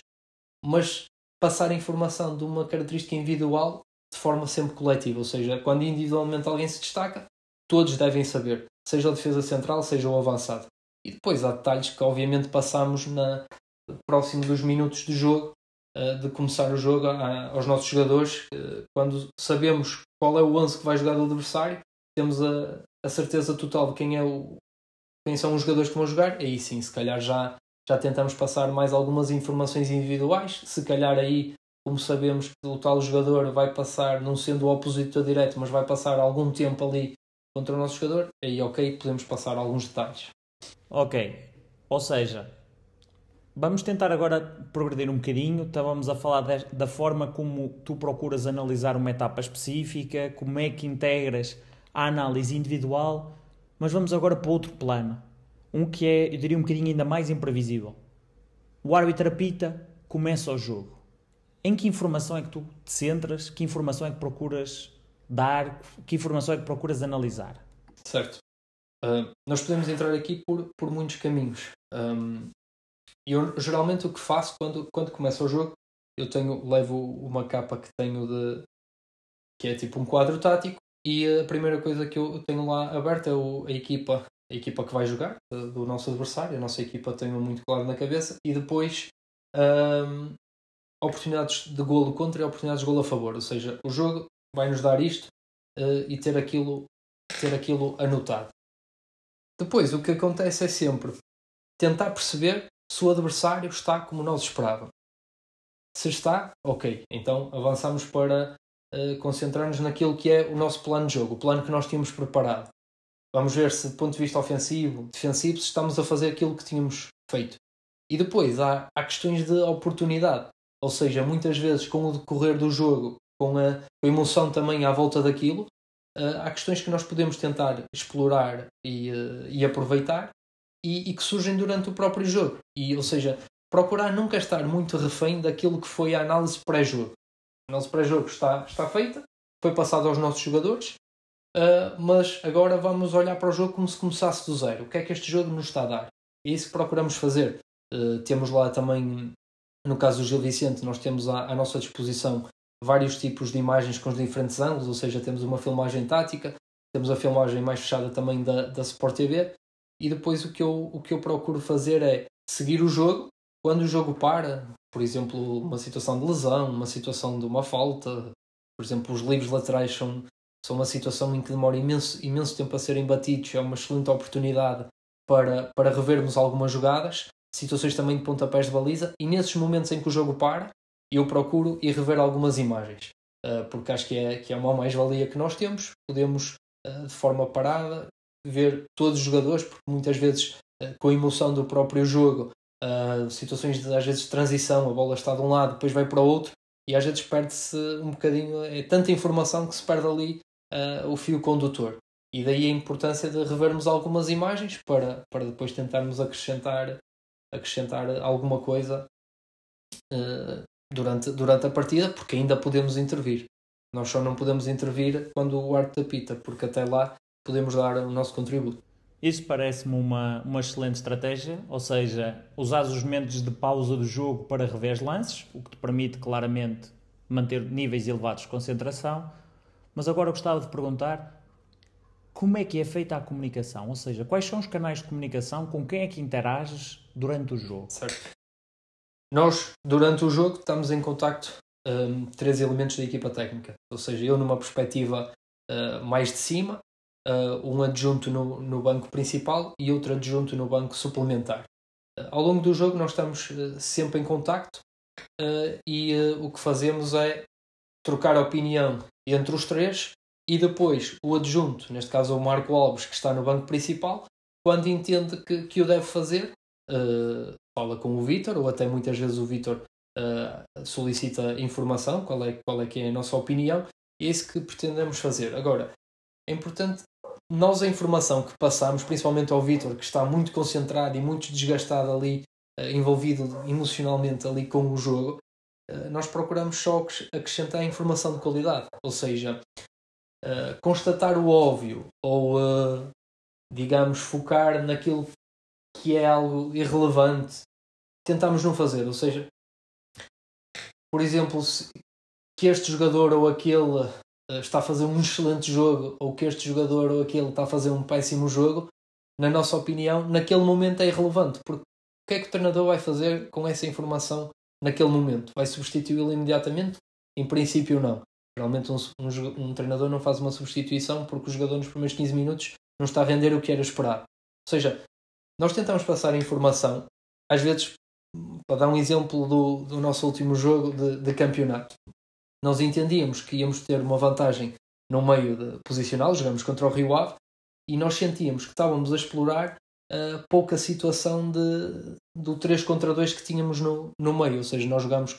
mas passar a informação de uma característica individual de forma sempre coletiva, ou seja, quando individualmente alguém se destaca, todos devem saber, seja a defesa central, seja o avançado. E depois há detalhes que obviamente passamos próximo dos minutos do jogo, de começar o jogo aos nossos jogadores, quando sabemos qual é o 11 que vai jogar do adversário, temos a certeza total de quem são os jogadores que vão jogar, aí sim, se calhar já tentamos passar mais algumas informações individuais, se calhar aí, como sabemos que o tal jogador vai passar, não sendo o opositor direto, mas vai passar algum tempo ali contra o nosso jogador, aí ok, podemos passar alguns detalhes. Ok, ou seja, vamos tentar agora progredir um bocadinho. Estávamos a falar da forma como tu procuras analisar uma etapa específica, como é que integras a análise individual, mas vamos agora para outro plano, um que é, eu diria, um bocadinho ainda mais imprevisível. O árbitro apita, começa o jogo. Em que informação é que tu te centras? Que informação é que procuras dar? Que informação é que procuras analisar? Certo. Nós podemos entrar aqui por muitos caminhos. Eu geralmente o que faço quando começa o jogo, eu levo uma capa que tenho que é tipo um quadro tático, e a primeira coisa que eu tenho lá aberta é a equipa que vai jogar, do nosso adversário. A nossa equipa tem muito claro na cabeça, e depois oportunidades de golo contra e oportunidades de golo a favor. Ou seja, o jogo vai-nos dar isto e ter aquilo anotado. Depois, o que acontece é sempre tentar perceber se o adversário está como nós esperávamos. Se está, ok, então avançamos para concentrar-nos naquilo que é o nosso plano de jogo, o plano que nós tínhamos preparado. Vamos ver se, do ponto de vista ofensivo, defensivo, se estamos a fazer aquilo que tínhamos feito. E depois há questões de oportunidade. Ou seja, muitas vezes, com o decorrer do jogo, com a emoção também à volta daquilo, há questões que nós podemos tentar explorar e aproveitar e que surgem durante o próprio jogo. E, ou seja, procurar nunca estar muito refém daquilo que foi a análise pré-jogo. A análise pré-jogo está feita, foi passada aos nossos jogadores, mas agora vamos olhar para o jogo como se começasse do zero. O que é que este jogo nos está a dar? É isso que procuramos fazer. Temos lá também, no caso do Gil Vicente, nós temos à nossa disposição vários tipos de imagens com os diferentes ângulos, ou seja, temos uma filmagem tática, temos a filmagem mais fechada também da Sport TV, e depois o que eu procuro fazer é seguir o jogo. Quando o jogo para, por exemplo, uma situação de lesão, uma situação de uma falta, por exemplo, os livros laterais são uma situação em que demora imenso tempo a serem batidos, é uma excelente oportunidade para revermos algumas jogadas, situações também de pontapés de baliza, e nesses momentos em que o jogo para, eu procuro ir rever algumas imagens, porque acho que é uma mais-valia que nós temos. Podemos, de forma parada, ver todos os jogadores, porque muitas vezes, com a emoção do próprio jogo, situações de, às vezes, de transição, a bola está de um lado, depois vai para o outro, e às vezes perde-se um bocadinho, é tanta informação que se perde ali o fio condutor. E daí a importância de revermos algumas imagens para depois tentarmos acrescentar alguma coisa durante a partida, porque ainda podemos intervir. Nós só não podemos intervir quando o árbitro apita, porque até lá podemos dar o nosso contributo. Isso parece-me uma excelente estratégia, ou seja, usar os momentos de pausa do jogo para rever lances, o que te permite claramente manter níveis elevados de concentração. Mas agora gostava de perguntar como é que é feita a comunicação, ou seja, quais são os canais de comunicação, com quem é que interages durante o jogo? Certo. Nós, durante o jogo, estamos em contacto três elementos da equipa técnica, ou seja, eu numa perspectiva mais de cima, um adjunto no banco principal e outro adjunto no banco suplementar. Ao longo do jogo nós estamos sempre em contacto e o que fazemos é trocar opinião entre os três, e depois o adjunto, neste caso o Marco Alves, que está no banco principal, quando entende que o deve fazer, fala com o Vítor, ou até muitas vezes o Vítor solicita informação, qual é que é a nossa opinião, e é isso que pretendemos fazer. Agora, é importante, nós a informação que passamos, principalmente ao Vítor, que está muito concentrado e muito desgastado ali, envolvido emocionalmente ali com o jogo, nós procuramos só acrescentar informação de qualidade, ou seja, constatar o óbvio, ou digamos, focar naquilo que é algo irrelevante, tentamos não fazer. Ou seja, por exemplo, que este jogador ou aquele está a fazer um excelente jogo, ou que este jogador ou aquele está a fazer um péssimo jogo, na nossa opinião, naquele momento é irrelevante, porque o que é que o treinador vai fazer com essa informação naquele momento? Vai substituí-lo imediatamente? Em princípio, não. Geralmente um treinador não faz uma substituição porque o jogador nos primeiros 15 minutos não está a render o que era esperado. Ou seja, nós tentamos passar informação, às vezes, para dar um exemplo do nosso último jogo de campeonato. Nós entendíamos que íamos ter uma vantagem no meio posicional, jogamos contra o Rio Ave, e nós sentíamos que estávamos a explorar pouca situação do 3 contra 2 que tínhamos no meio. Ou seja, nós jogámos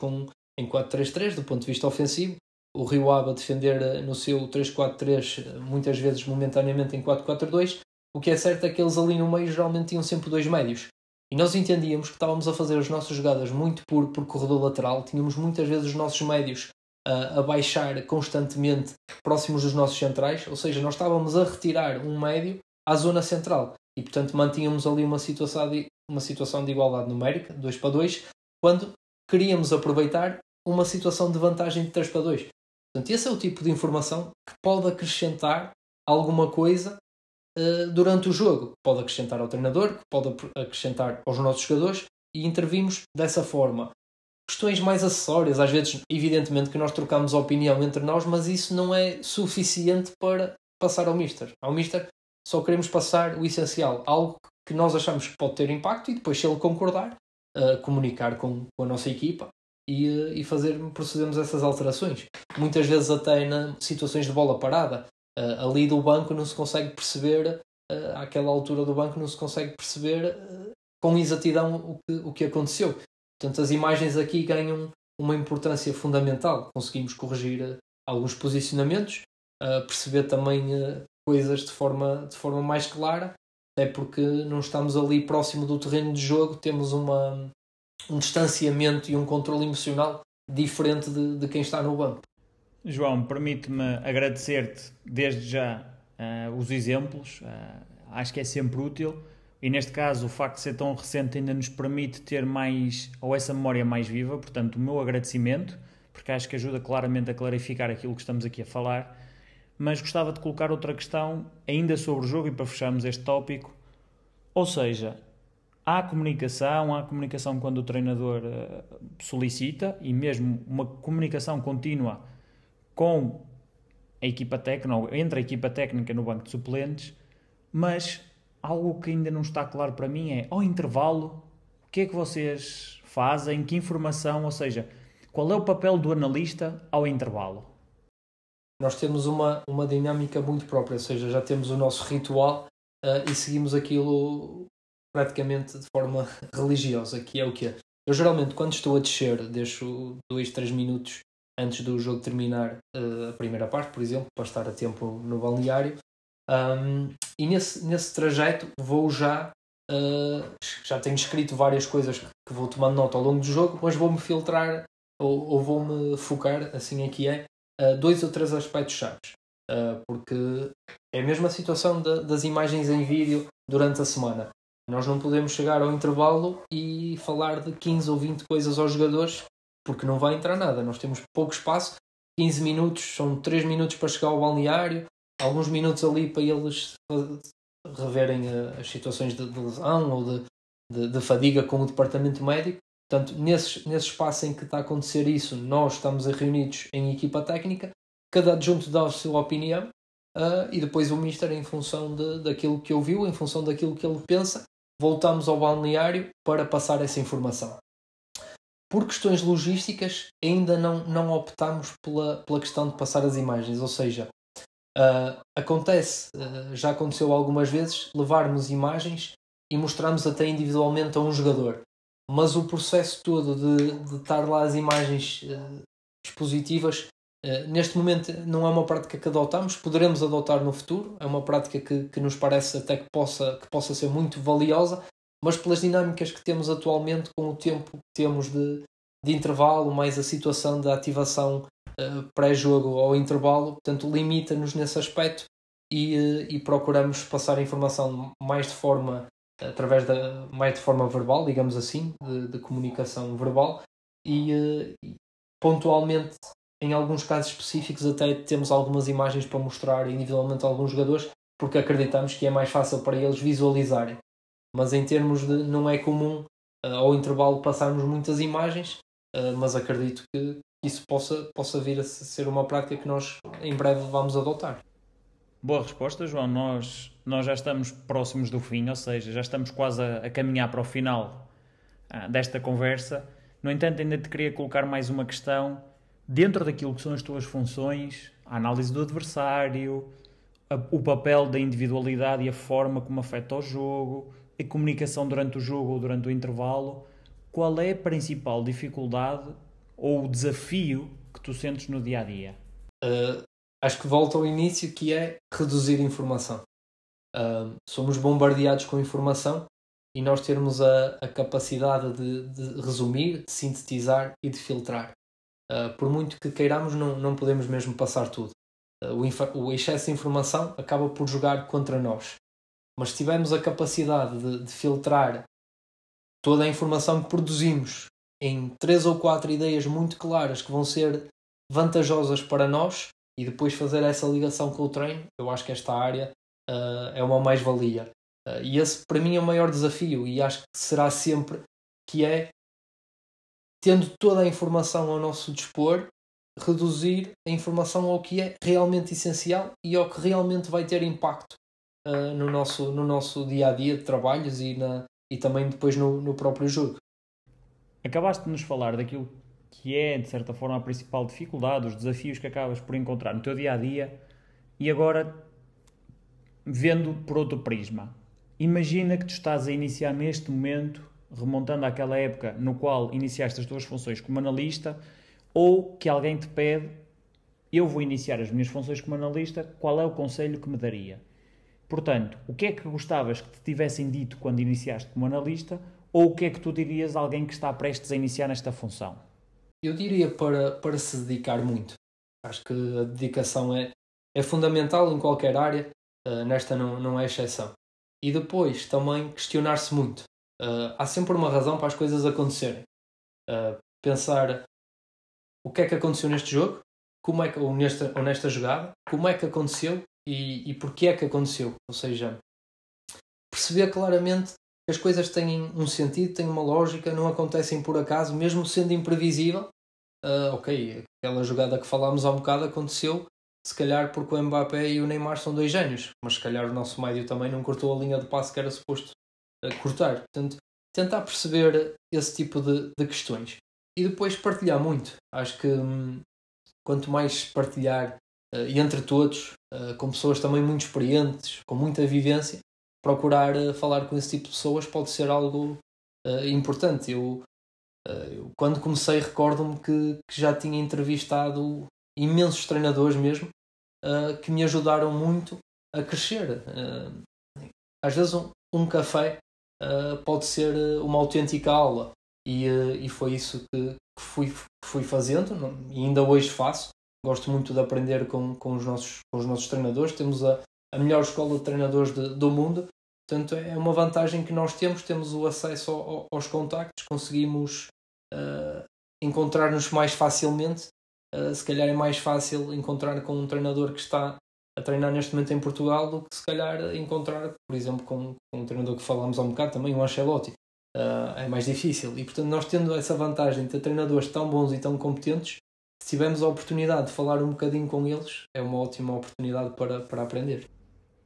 em 4-3-3 do ponto de vista ofensivo, o Rio Ave a defender no seu 3-4-3, muitas vezes momentaneamente em 4-4-2. O que é certo é que eles ali no meio geralmente tinham sempre dois médios. E nós entendíamos que estávamos a fazer as nossas jogadas muito por corredor lateral, tínhamos muitas vezes os nossos médios a baixar constantemente próximos dos nossos centrais, ou seja, nós estávamos a retirar um médio à zona central e, portanto, mantínhamos ali uma situação de igualdade numérica, 2-2, quando queríamos aproveitar uma situação de vantagem de 3-2. Portanto, esse é o tipo de informação que pode acrescentar alguma coisa durante o jogo. Pode acrescentar ao treinador, pode acrescentar aos nossos jogadores, e intervimos dessa forma. questões mais acessórias. Às vezes, evidentemente, que nós trocamos opinião entre nós, mas isso não é suficiente para passar ao Mister. Ao Mister só queremos passar o essencial, algo que nós achamos que pode ter impacto, e depois, se ele concordar, comunicar com a nossa equipa e procedemos a essas alterações. Muitas vezes até em situações de bola parada, ali do banco não se consegue perceber, àquela altura do banco não se consegue perceber com exatidão o que aconteceu. Portanto, as imagens aqui ganham uma importância fundamental. Conseguimos corrigir alguns posicionamentos, perceber também coisas de forma mais clara, até porque não estamos ali próximo do terreno de jogo, temos um distanciamento e um controle emocional diferente de quem está no banco. João, permite-me agradecer-te desde já os exemplos, acho que é sempre útil. E neste caso, o facto de ser tão recente ainda nos permite ter mais, ou essa memória mais viva, portanto, o meu agradecimento, porque acho que ajuda claramente a clarificar aquilo que estamos aqui a falar. Mas gostava de colocar outra questão ainda sobre o jogo e para fecharmos este tópico. Ou seja, há comunicação quando o treinador solicita, e mesmo uma comunicação contínua com a equipa técnica, ou entre a equipa técnica no banco de suplentes, mas algo que ainda não está claro para mim é, ao intervalo, o que é que vocês fazem, que informação, ou seja, qual é o papel do analista ao intervalo? Nós temos uma dinâmica muito própria, ou seja, já temos o nosso ritual e seguimos aquilo praticamente de forma religiosa, que é o quê? Eu geralmente, quando estou a descer, deixo 2-3 minutos antes do jogo terminar a primeira parte, por exemplo, para estar a tempo no balneário. E nesse trajeto vou já tenho escrito várias coisas que vou tomando nota ao longo do jogo, mas vou-me filtrar ou vou-me focar, assim aqui é, 2 ou 3 aspectos chaves, porque é a mesma situação das imagens em vídeo durante a semana. Nós não podemos chegar ao intervalo e falar de 15 ou 20 coisas aos jogadores, porque não vai entrar nada, nós temos pouco espaço, 15 minutos, são 3 minutos para chegar ao balneário, alguns minutos ali para eles reverem as situações de lesão ou de fadiga com o departamento médico. Portanto, nesse espaço em que está a acontecer isso, nós estamos reunidos em equipa técnica, cada adjunto dá a sua opinião e depois o Mister, em função daquilo que ouviu, em função daquilo que ele pensa, voltamos ao balneário para passar essa informação. Por questões logísticas, ainda não optámos pela questão de passar as imagens, ou seja, já aconteceu algumas vezes, levarmos imagens e mostrarmos até individualmente a um jogador, mas o processo todo de estar lá as imagens expositivas, neste momento não é uma prática que adotamos, poderemos adotar no futuro, é uma prática que nos parece até que possa ser muito valiosa, mas pelas dinâmicas que temos atualmente, com o tempo que temos de intervalo, mais a situação da ativação pré-jogo ao intervalo, portanto limita-nos nesse aspecto e procuramos passar a informação mais de forma verbal, digamos assim, de comunicação verbal, e pontualmente, em alguns casos específicos, até temos algumas imagens para mostrar individualmente a alguns jogadores, porque acreditamos que é mais fácil para eles visualizarem. Mas em termos de, não é comum ao intervalo passarmos muitas imagens, mas acredito que isso possa vir a ser uma prática que nós em breve vamos adotar. Boa resposta, João. Nós já estamos próximos do fim, ou seja, já estamos quase a caminhar para o final desta conversa. No entanto, ainda te queria colocar mais uma questão. Dentro daquilo que são as tuas funções, a análise do adversário, o papel da individualidade e a forma como afeta o jogo, a comunicação durante o jogo ou durante o intervalo, qual é a principal dificuldade ou o desafio que tu sentes no dia-a-dia? Acho que volta ao início, que é reduzir informação. Somos bombardeados com informação e nós temos a capacidade de resumir, de sintetizar e de filtrar. Por muito que queiramos, não podemos mesmo passar tudo. O excesso de informação acaba por jogar contra nós. Mas se tivermos a capacidade de filtrar toda a informação que produzimos em 3 ou 4 ideias muito claras que vão ser vantajosas para nós e depois fazer essa ligação com o treino, eu acho que esta área é uma mais-valia. E esse para mim é o maior desafio, e acho que será sempre, que é tendo toda a informação ao nosso dispor, reduzir a informação ao que é realmente essencial e ao que realmente vai ter impacto no nosso dia-a-dia de trabalhos e também depois no próprio jogo. Acabaste de nos falar daquilo que é, de certa forma, a principal dificuldade, os desafios que acabas por encontrar no teu dia-a-dia, e agora, vendo por outro prisma, imagina que tu estás a iniciar neste momento, remontando àquela época no qual iniciaste as tuas funções como analista, ou que alguém te pede, eu vou iniciar as minhas funções como analista, qual é o conselho que me daria? Portanto, o que é que gostavas que te tivessem dito quando iniciaste como analista, ou o que é que tu dirias a alguém que está prestes a iniciar nesta função? Eu diria para se dedicar muito. Acho que a dedicação é fundamental em qualquer área, nesta não é exceção. E depois, também, questionar-se muito. Há sempre uma razão para as coisas acontecerem. Pensar o que é que aconteceu neste jogo, como é que, ou nesta jogada, como é que aconteceu e porquê é que aconteceu. Ou seja, perceber claramente que as coisas têm um sentido, têm uma lógica, não acontecem por acaso, mesmo sendo imprevisível. Ok, aquela jogada que falámos há um bocado aconteceu, se calhar porque o Mbappé e o Neymar são dois génios, mas se calhar o nosso médio também não cortou a linha de passe que era suposto cortar. Portanto, tentar perceber esse tipo de questões. E depois partilhar muito. Acho que quanto mais partilhar e entre todos, com pessoas também muito experientes, com muita vivência, procurar falar com esse tipo de pessoas pode ser algo importante. Eu quando comecei, recordo-me que já tinha entrevistado imensos treinadores mesmo, que me ajudaram muito a crescer. Às vezes um café pode ser uma autêntica aula. E foi isso que fui fazendo e ainda hoje faço. Gosto muito de aprender com os nossos treinadores. Temos a melhor escola de treinadores do mundo. Portanto, é uma vantagem que nós temos o acesso aos contactos, conseguimos encontrar-nos mais facilmente. Se calhar é mais fácil encontrar com um treinador que está a treinar neste momento em Portugal do que se calhar encontrar, por exemplo, com um treinador que falámos há um bocado também, o Ancelotti. É mais difícil e, portanto, nós tendo essa vantagem de ter treinadores tão bons e tão competentes, se tivermos a oportunidade de falar um bocadinho com eles, é uma ótima oportunidade para aprender.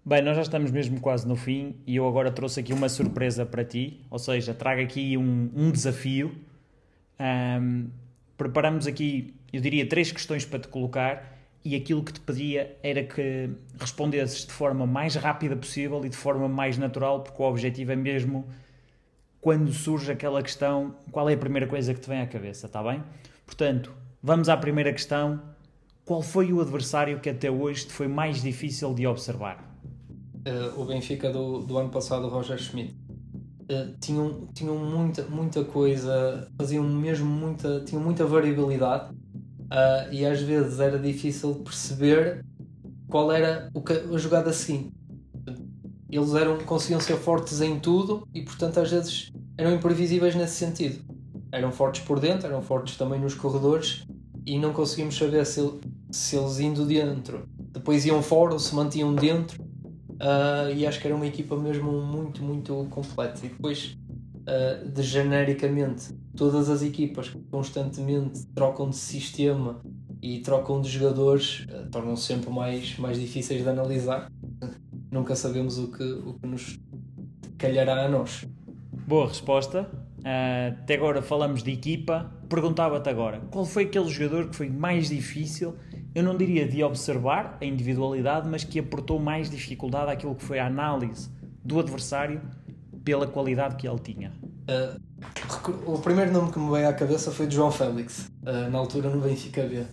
Bem, nós já estamos mesmo quase no fim e eu agora trouxe aqui uma surpresa para ti, ou seja, trago aqui um desafio. Preparamos aqui, eu diria, 3 questões para te colocar e aquilo que te pedia era que respondesses de forma mais rápida possível e de forma mais natural, porque o objetivo é mesmo... Quando surge aquela questão, qual é a primeira coisa que te vem à cabeça, está bem? Portanto, vamos à primeira questão. Qual foi o adversário que até hoje te foi mais difícil de observar? O Benfica do ano passado, o Roger Schmidt. Tinham muita coisa, faziam mesmo tinham muita variabilidade e às vezes era difícil perceber qual era a jogada seguinte. Eles conseguiam ser fortes em tudo e, portanto, às vezes eram imprevisíveis nesse sentido. Eram fortes por dentro, eram fortes também nos corredores e não conseguimos saber se eles indo dentro, depois iam fora ou se mantinham dentro. E acho que era uma equipa mesmo muito completa. E depois, de genericamente, todas as equipas que constantemente trocam de sistema e trocam de jogadores tornam-se sempre mais difíceis de analisar. Nunca sabemos o que nos calhará a nós. Boa resposta. Até agora falamos de equipa. Perguntava-te agora, qual foi aquele jogador que foi mais difícil, eu não diria de observar a individualidade, mas que aportou mais dificuldade àquilo que foi a análise do adversário pela qualidade que ele tinha? O primeiro nome que me veio à cabeça foi de João Félix, na altura no Benfica B.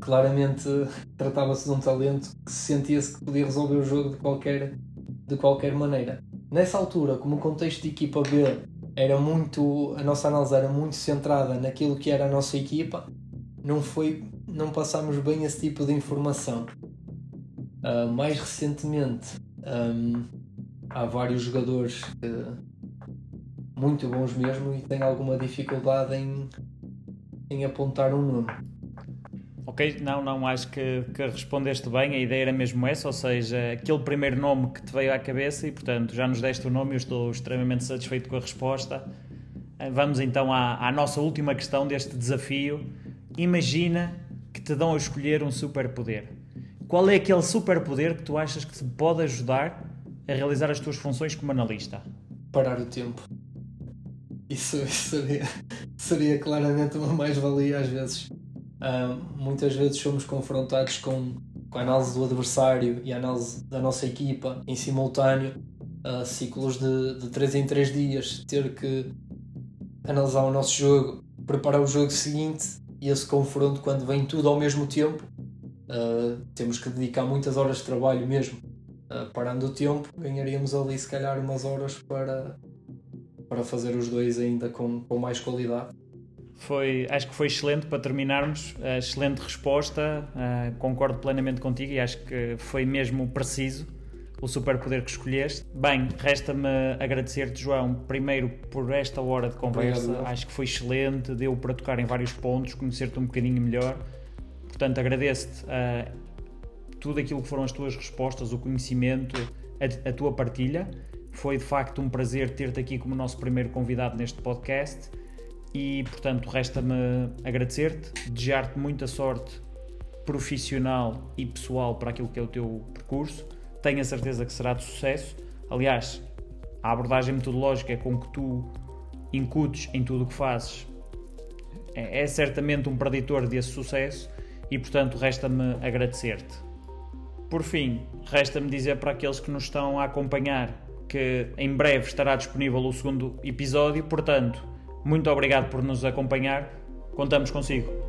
Claramente tratava-se de um talento que sentia-se que podia resolver o jogo de qualquer maneira. Nessa altura, como o contexto de equipa B a nossa análise era muito centrada naquilo que era a nossa equipa, não passámos bem esse tipo de informação. Mais recentemente, há vários jogadores muito bons mesmo e têm alguma dificuldade em apontar um nome. Ok, não, acho que respondeste bem, a ideia era mesmo essa, ou seja, aquele primeiro nome que te veio à cabeça e, portanto, já nos deste o nome e eu estou extremamente satisfeito com a resposta. Vamos então à nossa última questão deste desafio. Imagina que te dão a escolher um superpoder. Qual é aquele superpoder que tu achas que te pode ajudar a realizar as tuas funções como analista? Parar o tempo. Isso seria claramente uma mais-valia às vezes. Muitas vezes somos confrontados com a análise do adversário e a análise da nossa equipa em simultâneo, ciclos de 3 em 3 dias, ter que analisar o nosso jogo, preparar o jogo seguinte, e esse confronto quando vem tudo ao mesmo tempo, temos que dedicar muitas horas de trabalho mesmo. Parando o tempo, ganharíamos ali se calhar umas horas para fazer os dois ainda com mais qualidade. Acho que foi excelente para terminarmos, excelente resposta, concordo plenamente contigo e acho que foi mesmo preciso o superpoder que escolheste. Bem, resta-me agradecer-te, João, primeiro por esta hora de conversa. Obrigado. Acho que foi excelente, deu para tocar em vários pontos, conhecer-te um bocadinho melhor, portanto agradeço-te tudo aquilo que foram as tuas respostas, o conhecimento, a tua partilha. Foi de facto um prazer ter-te aqui como nosso primeiro convidado neste podcast. E, portanto, resta-me agradecer-te, desejar-te muita sorte profissional e pessoal para aquilo que é o teu percurso. Tenho a certeza que será de sucesso. Aliás, a abordagem metodológica com que tu incutes em tudo o que fazes é certamente um preditor desse sucesso e, portanto, resta-me agradecer-te. Por fim, resta-me dizer para aqueles que nos estão a acompanhar que em breve estará disponível o segundo episódio, portanto, muito obrigado por nos acompanhar. Contamos consigo.